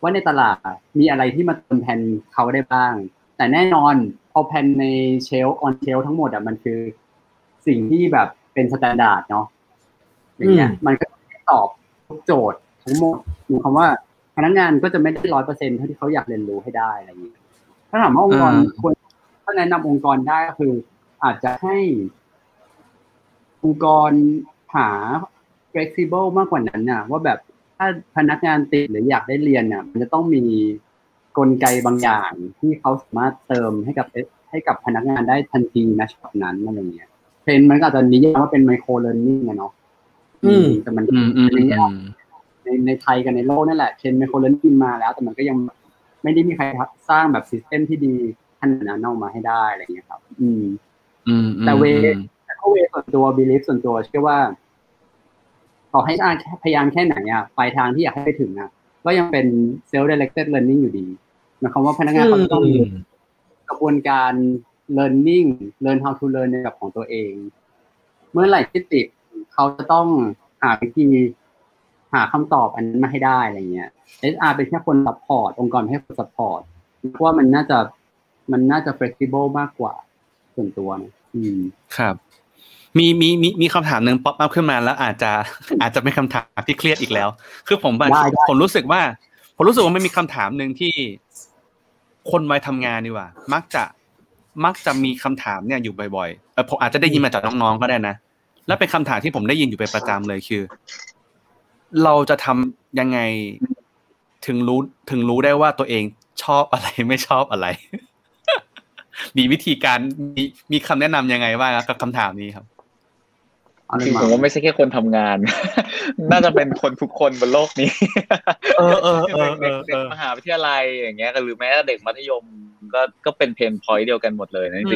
ว่าในตลาดมีอะไรที่มาเติมแผนเขาได้บ้างแต่แน่นอนเอาแผนในเชลฟ์ออนเชลฟ์ทั้งหมดอ่ะมันคือสิ่งที่แบบเป็นสแตนดาร์ดเนาะอย่างเงี้ยมันก็ตอบทุกโจทย์ทั้งหมดหมายความว่าพนักงานก็จะไม่ได้ 100% เท่าที่เขาอยากเรียนรู้ให้ได้อะไรอย่างเงี้ยถ้าถามว่าองค์กรควรถ้าแนะนำองค์กรได้ก็คืออาจจะให้องค์กรหา flexible มากกว่านั้นน่ะว่าแบบ ถ้าพนักงานติดหรืออยากได้เรียนเนี่ยมันจะต้องมีกลไกบางอย่างที่เขาสามารถเติมให้กับพนักงานได้ทันทีนะช็อตนั้นอะไรอย่างเงี้ยเทรนด์มันก็อาจจะนิยามว่าเป็นไมโครเลิร์นนิ่งอ่ะเนาะแต่มันในไทยกับในโลกนั่นแหละเทรนด์ไมโครเลิร์นนิ่งมาแล้วแต่มันก็ยังไม่ได้มีใครสร้างแบบซิสเต็มที่ดีขนาดนั้นออกมาให้ได้อะไรอย่างเงี้ยครับแต่เวส่วนตัวบิลีฟส่วนตัวเชื่อว่าต่อให้พยายามแค่ไหนอ่ะปลายทางที่อยากให้ไปถึงอ่ะก็ยังเป็น self directed learning อยู่ดีหมายความว่าพนักงานเขาต้องมีกระบวนการ learning learn how to learn ในแบบของตัวเองเมื่อไหร่ที่ติดเขาจะต้องหาวิธีหาคำตอบอันนั้นมาให้ได้อะไรเงี้ย HR เป็นแค่คน support องค์กรให้ support เพราะว่ามันน่าจะ flexible มากกว่าส่วนตัวนะครับมีคำถามหนึ่งป๊อปอัพขึ้นมาแล้วอาจจะเป็นคำถามที่เครียดอีกแล้วคือผมรู้สึกว่ามันมีคำถามหนึ่งที่คนวัยทำงานดีกว่ามักจะมีคำถามเนี่ยอยู่บ่อยๆผมอาจจะได้ยินมาจากน้องๆก็ได้นะและเป็นคำถามที่ผมได้ยินอยู่เป็นประจำเลยคือเราจะทำยังไงถึงรู้ได้ว่าตัวเองชอบอะไรไม่ชอบอะไรมีวิธีการมีคำแนะนำยังไงบ้างกับคำถามนี้ครับจริงผมว่าไม่ใช่แค่คนทำงาน น่าจะเป็นคนทุกคนบนโลกนี้ เด็กมหาวิทยาลัยอย่างเงี้ยหรือแม้แต่เด็กมัธยมก็เป็นเพนพอยต์เดียวกันหมดเลยนะจ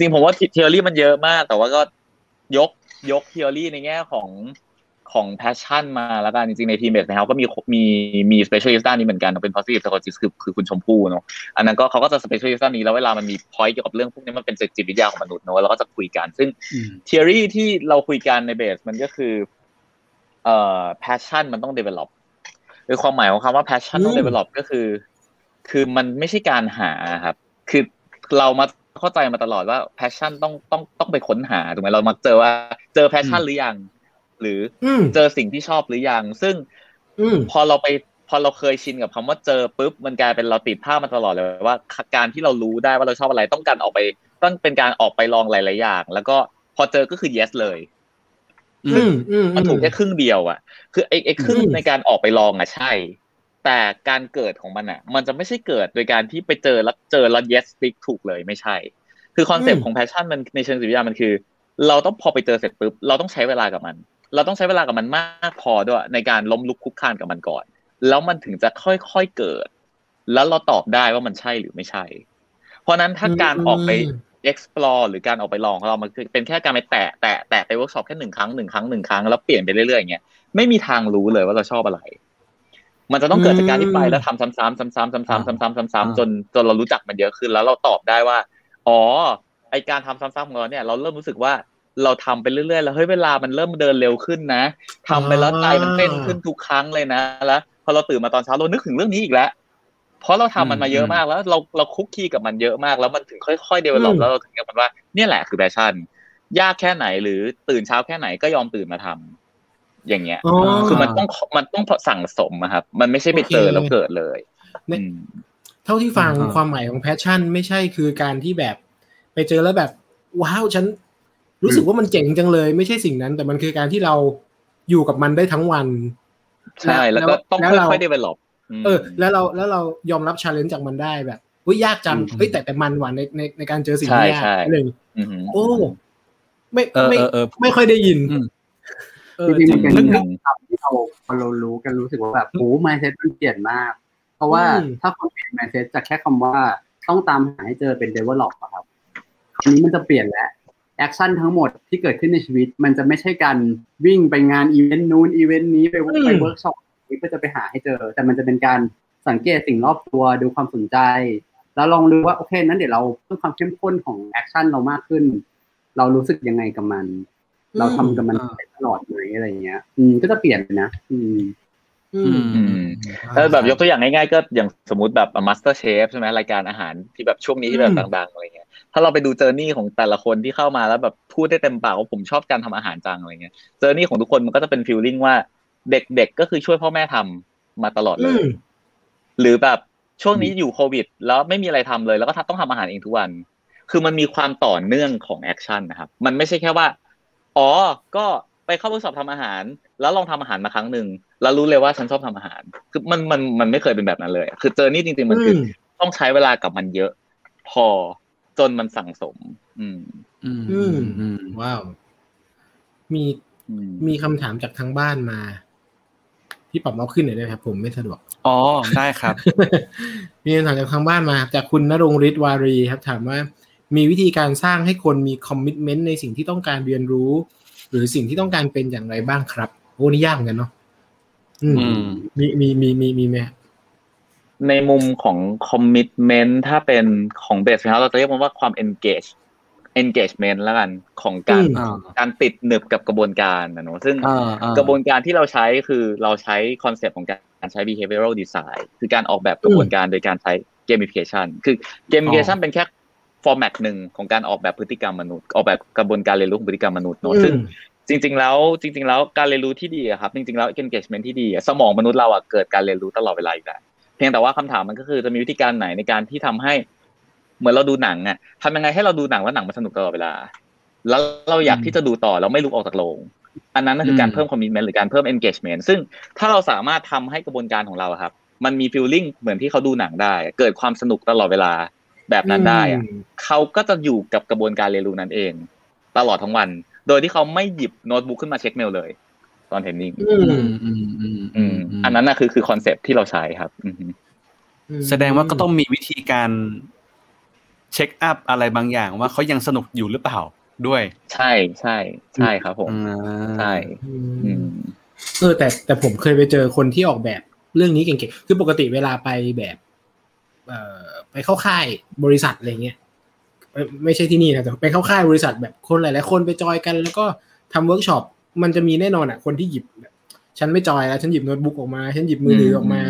ริงผมว่าทฤษฎีมันเยอะมากแต่ว่าก็ยกทฤษฎีในแง่ของแพชชั่นมาแล้วกันจริงๆในทีมเบสเขาก็มีสเปเชียลิสต์ด้านนี้เหมือนกันเป็น positive psychologist คือคุณชมพู่เนาะอันนั้นก็เขาก็จะสเปเชียลิสต์ด้านนี้แล้วเวลามันมี point เกี่ยวกับเรื่องพวกนี้มันเป็นจิตวิทยาของมนุษย์เนาะแล้วก็จะคุยกันซึ่ง theory ที่เราคุยกันในเบสมันก็คือpassion มันต้อง develop คือความหมายของคำว่า passion ต้อง develop ก็คือมันไม่ใช่การหาครับคือเรามาเข้าใจมาตลอดว่า passion ต้องไปค้นหาถูกมั้ยเรามักเจอ passion หรือยังหรือเจอสิ่งที่ชอบหรือยังซึ่งพอเราเคยชินกับคำว่าเจอปุ๊บมันกลายเป็นเราติดภาพมาตลอดเลยว่าการที่เรารู้ได้ว่าเราชอบอะไรต้องเป็นการออกไปลองหลายๆอย่างแล้วก็พอเจอก็คือ yes เลยมันถูกแค่ครึ่งเดียวอ่ะคือไอ้ครึ่งในการออกไปลองอ่ะใช่แต่การเกิดของมันอ่ะมันจะไม่ใช่เกิดโดยการที่ไปเจอแล้ว yes stick ถูกเลยไม่ใช่คือคอนเซ็ปต์ของ passion มันในเชิงจิตวิทยามันคือเราต้องพอไปเจอเสร็จปุ๊บเราต้องใช้เวลากับมันมากพอด้วยในการล้มลุกคลุกคลานกับมันก่อนแล้วมันถึงจะค่อยๆเกิดแล้วเราตอบได้ว่ามันใช่หรือไม่ใช่เพราะนั้นถ้าการออกไป explore หรือการออกไปลองของเรามันเป็นแค่การไปแตะไปเวิร์คช็อปแค่1ครั้งแล้วเปลี่ยนไปเรื่อยๆอย่างเงี้ยไม่มีทางรู้เลยว่าเราชอบอะไรมันจะต้องเกิดจากการที่ไปแล้วทำซ้ำๆจนเรารู้จักมันเยอะขึ้นแล้วเราตอบได้ว่าอ๋อไอการทำซ้ำๆของเราเนี่ยเราเริ่มรู้สึกว่าเราทำไปเรื่อยๆแล้วเฮ้ยเวลามันเริ่มเดินเร็วขึ้นนะทำไปแล้วใจมันเต้นขึ้นทุกครั้งเลยนะแล้วพอเราตื่นมาตอนเช้าเรานึกถึงเรื่องนี้อีกแล้วเพราะเราทำมันมาเยอะมากแล้วเราคุกคีกับมันเยอะมากแล้วมันถึงค่อยๆ develop แล้วเราถึงจะมันว่าเนี่ยแหละคือแพชชั่นยากแค่ไหนหรือตื่นเช้าแค่ไหนก็ยอมตื่นมาทำอย่างเงี้ยคือมันต้องสั่งสมอะครับมันไม่ใช่ไปเจอแล้วเกิดเลยเท่าที่ฟังความหมายของแพชชั่นไม่ใช่คือการที่แบบไปเจอแล้วแบบว้าวฉันรู้สึกว่ามันเจ๋งจังเลยไม่ใช่สิ่งนั้นแต่มันคือการที่เราอยู่กับมันได้ทั้งวันใช่แล้วก็ต้องค่อยๆ develop แล้วเรายอมรับ challenge จากมันได้แบบเฮ้ยยากจังเฮ้ยแต่มันหวานในการเจอสิ่งยากหนึ่งโอ้ไม่ค่อยได้ยินจริงๆเป็นเรื่องที่เรารู้กันรู้สึกว่าแบบโอ้ mindset มันเปลี่ยนมากเพราะว่าถ้าคนเปลี่ยน mindset จากแค่คำว่าต้องตามหาให้เจอเป็น develop อะครับอันนี้มันจะเปลี่ยนแล้วแอคชั่นทั้งหมดที่เกิดขึ้นในชีวิตมันจะไม่ใช่การวิ่งไปงานอีเวนต์นู้นอีเวนต์นี้ไปเวิร์คช็อปนี้เพื่อจะไปหาให้เจอแต่มันจะเป็นการสังเกตสิ่งรอบตัวดูความสนใจแล้วลองดูว่าโอเคนั้นเดี๋ยวเราเพิ่มความเข้มข้นของแอคชั่นเรามากขึ้นเรารู้สึกยังไงกับมันเราทำกับมันตลอดเลยอะไรเงี้ยก็จะเปลี่ยนนะถ้าแบบยกตัวอย่างง่ายๆก็อย่างสมมติแบบ Master Chef ใช่ไหมรายการอาหารที่แบบช่วงนี้ที่แบบดังๆอะไรเงี้ยถ้าเราไปดูเจอร์นี่ของแต่ละคนที่เข้ามาแล้วแบบพูดได้เต็มปากว่าผมชอบการทำอาหารจังอะไรเงี้ยเจอร์นี่ของทุกคนมันก็จะเป็นฟีลลิ่งว่าเด็กๆก็คือช่วยพ่อแม่ทำมาตลอดเลยหรือแบบช่วงนี้อยู่โควิดแล้วไม่มีอะไรทำเลยแล้วก็ต้องทำอาหารเองทุกวันคือมันมีความต่อเนื่องของแอคชั่นนะครับมันไม่ใช่แค่ว่าอ๋อก็ไปเข้าเวิร์คช็อปทำอาหารแล้วลองทำอาหารมาครั้งนึง แล้วรู้เลยว่าฉันชอบทำอาหารคือมันไม่เคยเป็นแบบนั้นเลยคือเจอนี่จริงๆมันคือต้องใช้เวลากับมันเยอะพอจนมันสั่งสมว้าวมีคำถามจากทางบ้านมาพี่ป๋อมเอาขึ้นหน่อยได้ครับผมไม่สะดวกอ๋อได้ครับมีคำถามจากทางบ้านมาจากคุณณรงค์ฤทธิ์วารีครับถามว่ามีวิธีการสร้างให้คนมีคอมมิตเมนต์ในสิ่งที่ต้องการเรียนรู้หรือสิ่งที่ต้องการเป็นอย่างไรบ้างครับโอ้นี่ยากเหมือนกันเนาะมีไหมในมุมของคอมมิตเมนต์ถ้าเป็นของ Base Playhouse เราจะเรียกมันว่าความ engagement แล้วกันของการติดหนึบกับกระบวนการนะเนาะซึ่งกระบวนการที่เราใช้คือเราใช้คอนเซ็ปต์ของการใช้ behavioral design คือการออกแบบกระบวนการโดยการใช้ gamification คือ gamification เป็นแค่ฟอร์แมตนึงของการออกแบบพฤติกรรมมนุษย์ออกแบบกระบวนการเรียนรู้ของพฤติกรรมมนุษย์เนาะซึ่งจริงๆแล้วการเรียนรู้ที่ดีอ่ะครับจริงๆแล้ว engagement ที่ดีอ่ะสมองมนุษย์เราอ่ะเกิดการเรียนรู้ตลอดเวลาอยู่แล้วเพียงแต่ว่าคำถามมันก็คือจะมีวิธีการไหนในการที่ทำให้เหมือนเราดูหนังอ่ะทำยังไงให้เราดูหนังแล้วหนังมันสนุกตลอดเวลาแล้วเราอยากที่จะดูต่อแล้วไม่ลุกออกจากโรงอันนั้นก็คือการเพิ่ม commitment หรือการเพิ่ม engagement ซึ่งถ้าเราสามารถทำให้กระบวนการของเราครับมันมี feeling เหมือนที่เขาดูหนังได้เกิดความสนุกตลอดเวลาแบบนั้นได้อ่ะเขาก็จะอยู่กับกระบวนการเรียนรู้นั้นเองตลอดทั้งวันโดยที่เขาไม่หยิบโน้ตบุ๊กขึ้นมาเช็คเมลเลยตอนเทรนนิ่งอันนั้นนะคือคอนเซ็ปต์ที่เราใช้ครับแสดงว่าก็ต้องมีวิธีการเช็คอัพอะไรบางอย่างว่าเขายังสนุกอยู่หรือเปล่าด้วยใช่ใช่ใช่ครับผมใช่แต่ผมเคยไปเจอคนที่ออกแบบเรื่องนี้เก่งๆคือปกติเวลาไปแบบไปเข้าค่ายบริษัทอะไรเงี้ยไม่ใช่ที่นี่นะแต่ไปเข้าค่ายบริษัทแบบคนหลายๆคนไปจอยกันแล้วก็ทำเวิร์กช็อปมันจะมีแน่นอนอ่ะคนที่หยิบฉันไม่จอยแล้วฉันหยิบโน้ตบุ๊กออกมาฉันหยิบมือถือออกมา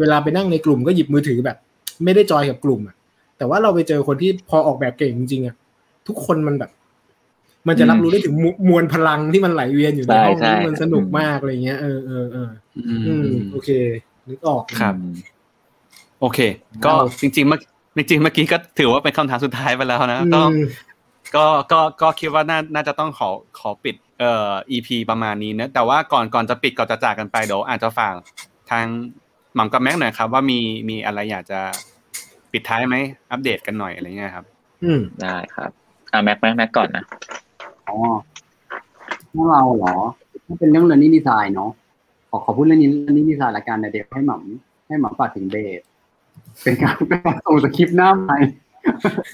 เวลาไปนั่งในกลุ่มก็หยิบมือถือแบบไม่ได้จอยกับกลุ่มอ่ะแต่ว่าเราไปเจอคนที่พอออกแบบเก่งจริงๆอ่ะทุกคนมันแบบมันจะรับรู้ได้ถึงมวลพลังที่มันไหลเวียนอยู่ในห้องนี้มันสนุกมากอะไรเงี้ยโอเคนึกออกครับโอเคก็จริงๆเมื่อกี้ก็ถือว่าเป็นคำถามสุดท้ายไปแล้วนะก็คิดว่าน่าจะต้องขอปิดEP ประมาณนี้นะแต่ว่าก่อนจะปิดก่อนจะจากกันไปเดี๋ยวอาจจะฝากทางหม่ำกับแม็กหน่อยครับว่ามีอะไรอยากจะปิดท้ายไหมอัปเดตกันหน่อยอะไรเงี้ยครับได้ครับแม็กก่อนนะอ๋อพวกเราเหรอถ้าเป็นเรื่อง learning design เนาะขอพูดเรื่องนี้ learning design ละกันนะเดี๋ยวให้หม่ำฝากถึงเบสเป็นการส่งสคริปต์หน้าใหม่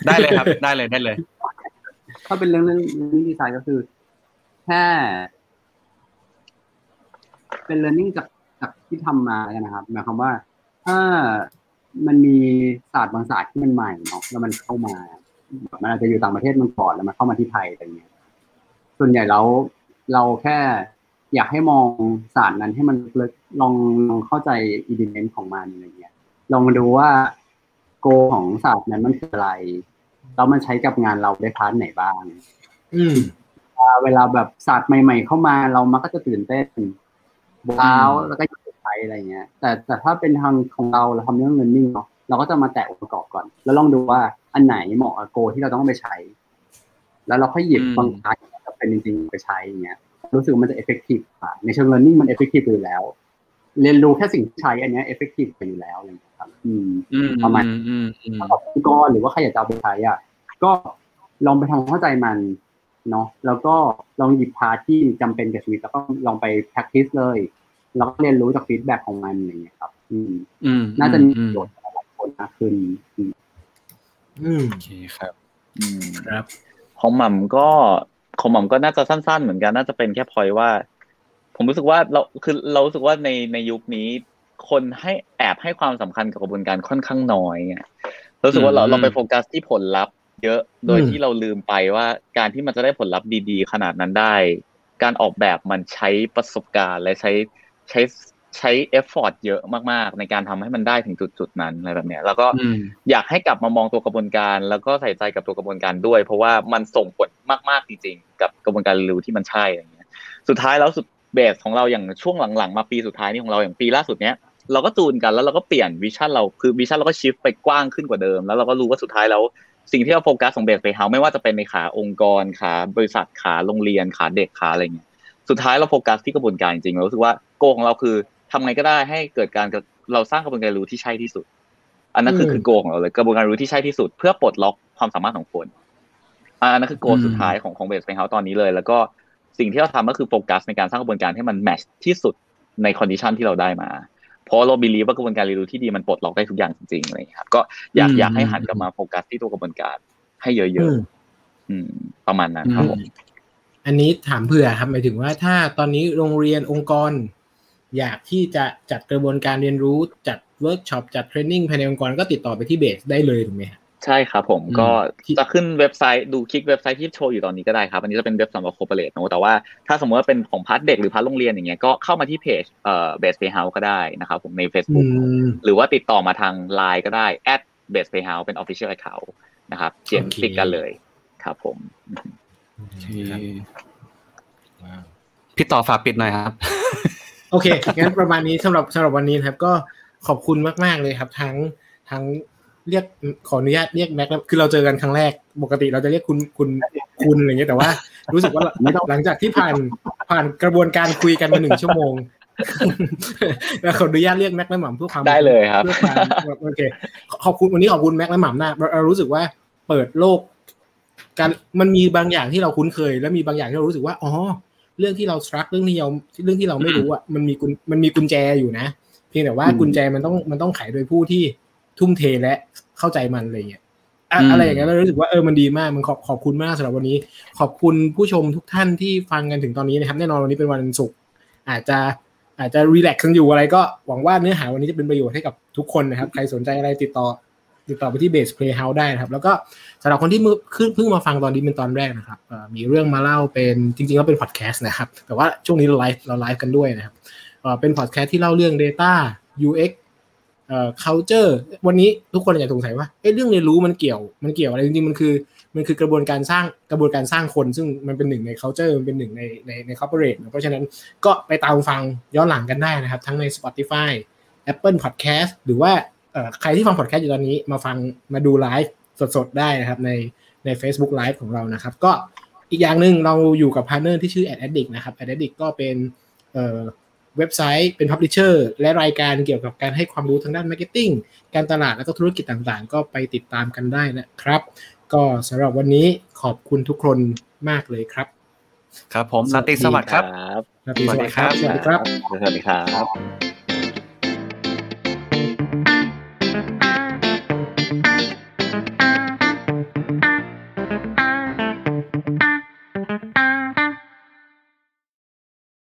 ได้เลยครับได้เลยถ้าเป็นเรื่อง learning design ก็คือแค่เป็น learning จากที่ทำมากันนะครับหมายความว่าถ้ามันมีศาสตร์บางศาสตร์ที่มันใหม่เนาะแล้วมันเข้ามามันอาจจะอยู่ต่างประเทศมันก่อนแล้วมันเข้ามาที่ไทยอะไรเงี้ยส่วนใหญ่เราแค่อยากให้มองศาสตร์นั้นให้มันลึกลองเข้าใจ element ของมันอะไรเงี้ยลองมาดูว่าโกของศาสตร์นั้นมันคืออะไรแล้วมันใช้กับงานเราได้พาร์ทไหนบ้างเวลาแบบศาสตร์ใหม่ๆเข้ามาเรามักก็จะตื่นเต้นว้าวแล้วก็อยากจะใช้อะไรเงี้ยแต่ถ้าเป็นทางของเราทำเรื่อง learning เนาะเราก็จะมาแตะองค์ประกอบก่อนแล้วลองดูว่าอันไหนเหมาะกับโกที่เราต้องไปใช้แล้วเราค่อยหยิบบางพาร์ทที่จะเป็นจริงๆไปใช้อย่างเงี้ยรู้สึกว่ามันจะ effective อ่ะในเชิง learning มัน effective อยู่แล้วเรียนรู้แค่สิ่งที่ใช้อันเนี้ย effective ไปอยู่แล้วอะไรเงี้ยครับประมาณองค์กรหรือว่าใครอยากจะเอาไปใช้อ่ะก็ลองไปทำความเข้าใจมันเนาะแล้วก็ลองหยิบพาร์ทที่จำเป็นกับชีวิตแล้วก็ลองไป practice เลยแล้วก็เรียนรู้จาก feedback ของมันอย่างเงี้ยครับน่าจะมีประโยชน์กับหลายคนมากขึ้นโอเคครับครับของหม่ำก็น่าจะสั้นๆเหมือนกันน่าจะเป็นแค่พอยว่าผมรู้สึกว่าเรารู้สึกว่าในยุคนี้คนให้แอบให้ความสำคัญกับกระบวนการค่อนข้างน้อยเนี่ยรู้สึกว่าเราไปโฟกัสที่ผลลัพธ์เยอะโดยที่เราลืมไปว่าการที่มันจะได้ผลลัพธ์ดีๆขนาดนั้นได้การออกแบบมันใช้ประสบการณ์และใช้เอฟฟอร์ตเยอะมากๆในการทำให้มันได้ถึงจุดๆนั้นอะไรแบบเนี้ยแล้วก็อยากให้กลับมามองตัวกระบวนการแล้วก็ใส่ใจกับตัวกระบวนการด้วยเพราะว่ามันส่งผลมากๆจริงๆกับกระบวนการเรียนรู้ที่มันใช่อะไรเงี้ยสุดท้ายแล้วสุดเบสของเราอย่างช่วงหลังๆมาปีสุดท้ายนี่ของเราอย่างปีล่าสุดเนี้ยเราก็จูนกันแล้วเราก็เปลี่ยนวิชั่นเราคือวิชั่นเราก็ชิฟไปกว้างขึ้นกว่าเดิมแล้วเราก็รู้ว่าสุดท้ายแล้วสิ่งที่เราโฟกัสของเบสไปเฮาไม่ว่าจะเป็นในขาองค์กรขาบริษัทขาโรงเรียนขาเด็กขาอะไรเงี้ยสุดท้ายเราโฟกัสที่กระบวนการจริงๆเรารู้สึกว่า โกของเราคือทำไงก็ได้ให้เกิดการเราสร้างกระบวนการรู้ที่ใช่ที่สุดอันนั้นคือโกของเราเลยกระบวนการรู้ที่ใช่ที่สุดเพื่อปลดล็อกความสามารถของคนอันนั้นคือโกสุดท้ายของ Base Playhouse ตอนนี้เลยแล้วก็สิ่งที่เราทำก็คือโฟกัสในการสร้างกระบวนการให้มันแมทช์ที่สุดในคอนดิชันที่เราได้มาเพราะเราบิลีฟว่ากระบวนการเรียนรู้ที่ดีมันปลดล็อกได้ทุกอย่างจริงๆอะไรอย่างเงี้ยครับก็อยากให้หันกลับมาโฟกัสที่ตัวกระบวนการให้เยอะๆประมาณนั้นครับอันนี้ถามเผื่อครับหมายถึงว่าถ้าตอนนี้โรงเรียนองค์กรอยากที่จะจัดกระบวนการเรียนรู้จัดเวิร์กช็อปจัดเทรนนิ่งภายในองค์กรก็ติดต่อไปที่เบสได้เลยถูกมั้ยครับใช่ครับผมก็จะขึ้นเว็บไซต์ดูคลิกเว็บไซต์ที่โชว์อยู่ตอนนี้ก็ได้ครับอันนี้จะเป็นเว็บสำหรับคอร์ปอเรทเนาะแต่ว่าถ้าสมมติว่าเป็นของพาร์ทเด็กหรือพาร์ทโรงเรียนอย่างเงี้ยก็เข้ามาที่เพจBase Playhouse ก็ได้นะครับผมใน Facebook หรือว่าติดต่อมาทาง LINE ก็ได้ @baseplayhouse เป็น Official Account นะครับเขียนติดกันเลยครับผมโอเคว้าวพี่ต่อฝากปิดหน่อยครับโอเคงั้นประมาณนี้สำหรับวันนี้ครับก็ขอบคุณมากๆเลยครับทั้งเรียกขออนุญาตเรียกแม็กแล้วคือเราเจอกันครั้งแรกปกติเราจะเรียกคุณอะไรเงี้ยแต่ว่ารู้สึกว่าหลังจากที่ผ่านกระบวนการคุยกันมา1ชั่วโมงแล้วขออนุญาตเรียกแม็กและหม่ำเพื่อความได้เลยครับโอเคขอบคุณวันนี้ขอบคุณแม็กและหม่ำมากเรารู้สึกว่าเปิดโลกการมันมีบางอย่างที่เราคุ้นเคยและมีบางอย่างที่เรารู้สึกว่าอ๋อเรื่องที่เราสตรัคเรื่องที่เราไม่รู้อ่ะมันมีกุญแจอยู่นะเพียงแต่ว่ากุญแจมันต้องไขโดยผู้ที่ทุ่มเทและเข้าใจมันอะไรอย่างเงี้ยอะไรอย่างเงี้ยเรารู้สึกว่ามันดีมากมันขอบคุณมากสำหรับวันนี้ขอบคุณผู้ชมทุกท่านที่ฟังกันถึงตอนนี้นะครับแน่นอนวันนี้เป็นวันศุกร์อาจจะรีแลกซ์กันอยู่อะไรก็หวังว่าเนื้อหาวันนี้จะเป็นประโยชน์ให้กับทุกคนนะครับใครสนใจอะไรติดต่อไปที่ Base Playhouse ได้นะครับแล้วก็สำหรับคนที่เพิ่งมาฟังตอนนี้เป็นตอนแรกนะครับมีเรื่องมาเล่าเป็นจริงๆก็เป็นพอดแคสต์นะครับแต่ว่าช่วงนี้เราไลฟ์กันด้วยนะครับเป็นพอดแคสต์ที่เล่าเรื่อง data UX culture วันนี้ทุกคนอาจจะสงสัยว่าเรื่องเรียนรู้มันเกี่ยวอะไรจริงๆมันคือกระบวนการสร้างคนซึ่งมันเป็นหนึ่งใน culture มันเป็นหนึ่งใน corporate เพราะฉะนั้นก็ไปตามฟังย้อนหลังกันได้นะครับทั้งใน Spotify Apple Podcast หรือว่าใครที่ฟัง podcast อยู่ตอนนี้มาฟังมาดูไลฟ์สดๆได้นะครับใน Facebook Live ของเรานะครับก็อีกอย่างนึงเราอยู่กับ partner ที่ชื่อ Addict นะครับ Addict ก็เป็นเว็บไซต์เป็น publisher และรายการเกี่ยวกับการให้ความรู้ทางด้าน marketing การตลาดแล้วก็ธุรกิจต่างๆก็ไปติดตามกันได้นะครับก็สำหรับวันนี้ขอบคุณทุกคนมากเลยครับครับผมราตรีสวัสดิ์ครับราตรีสวัสดิ์ครับสวัสดีครับ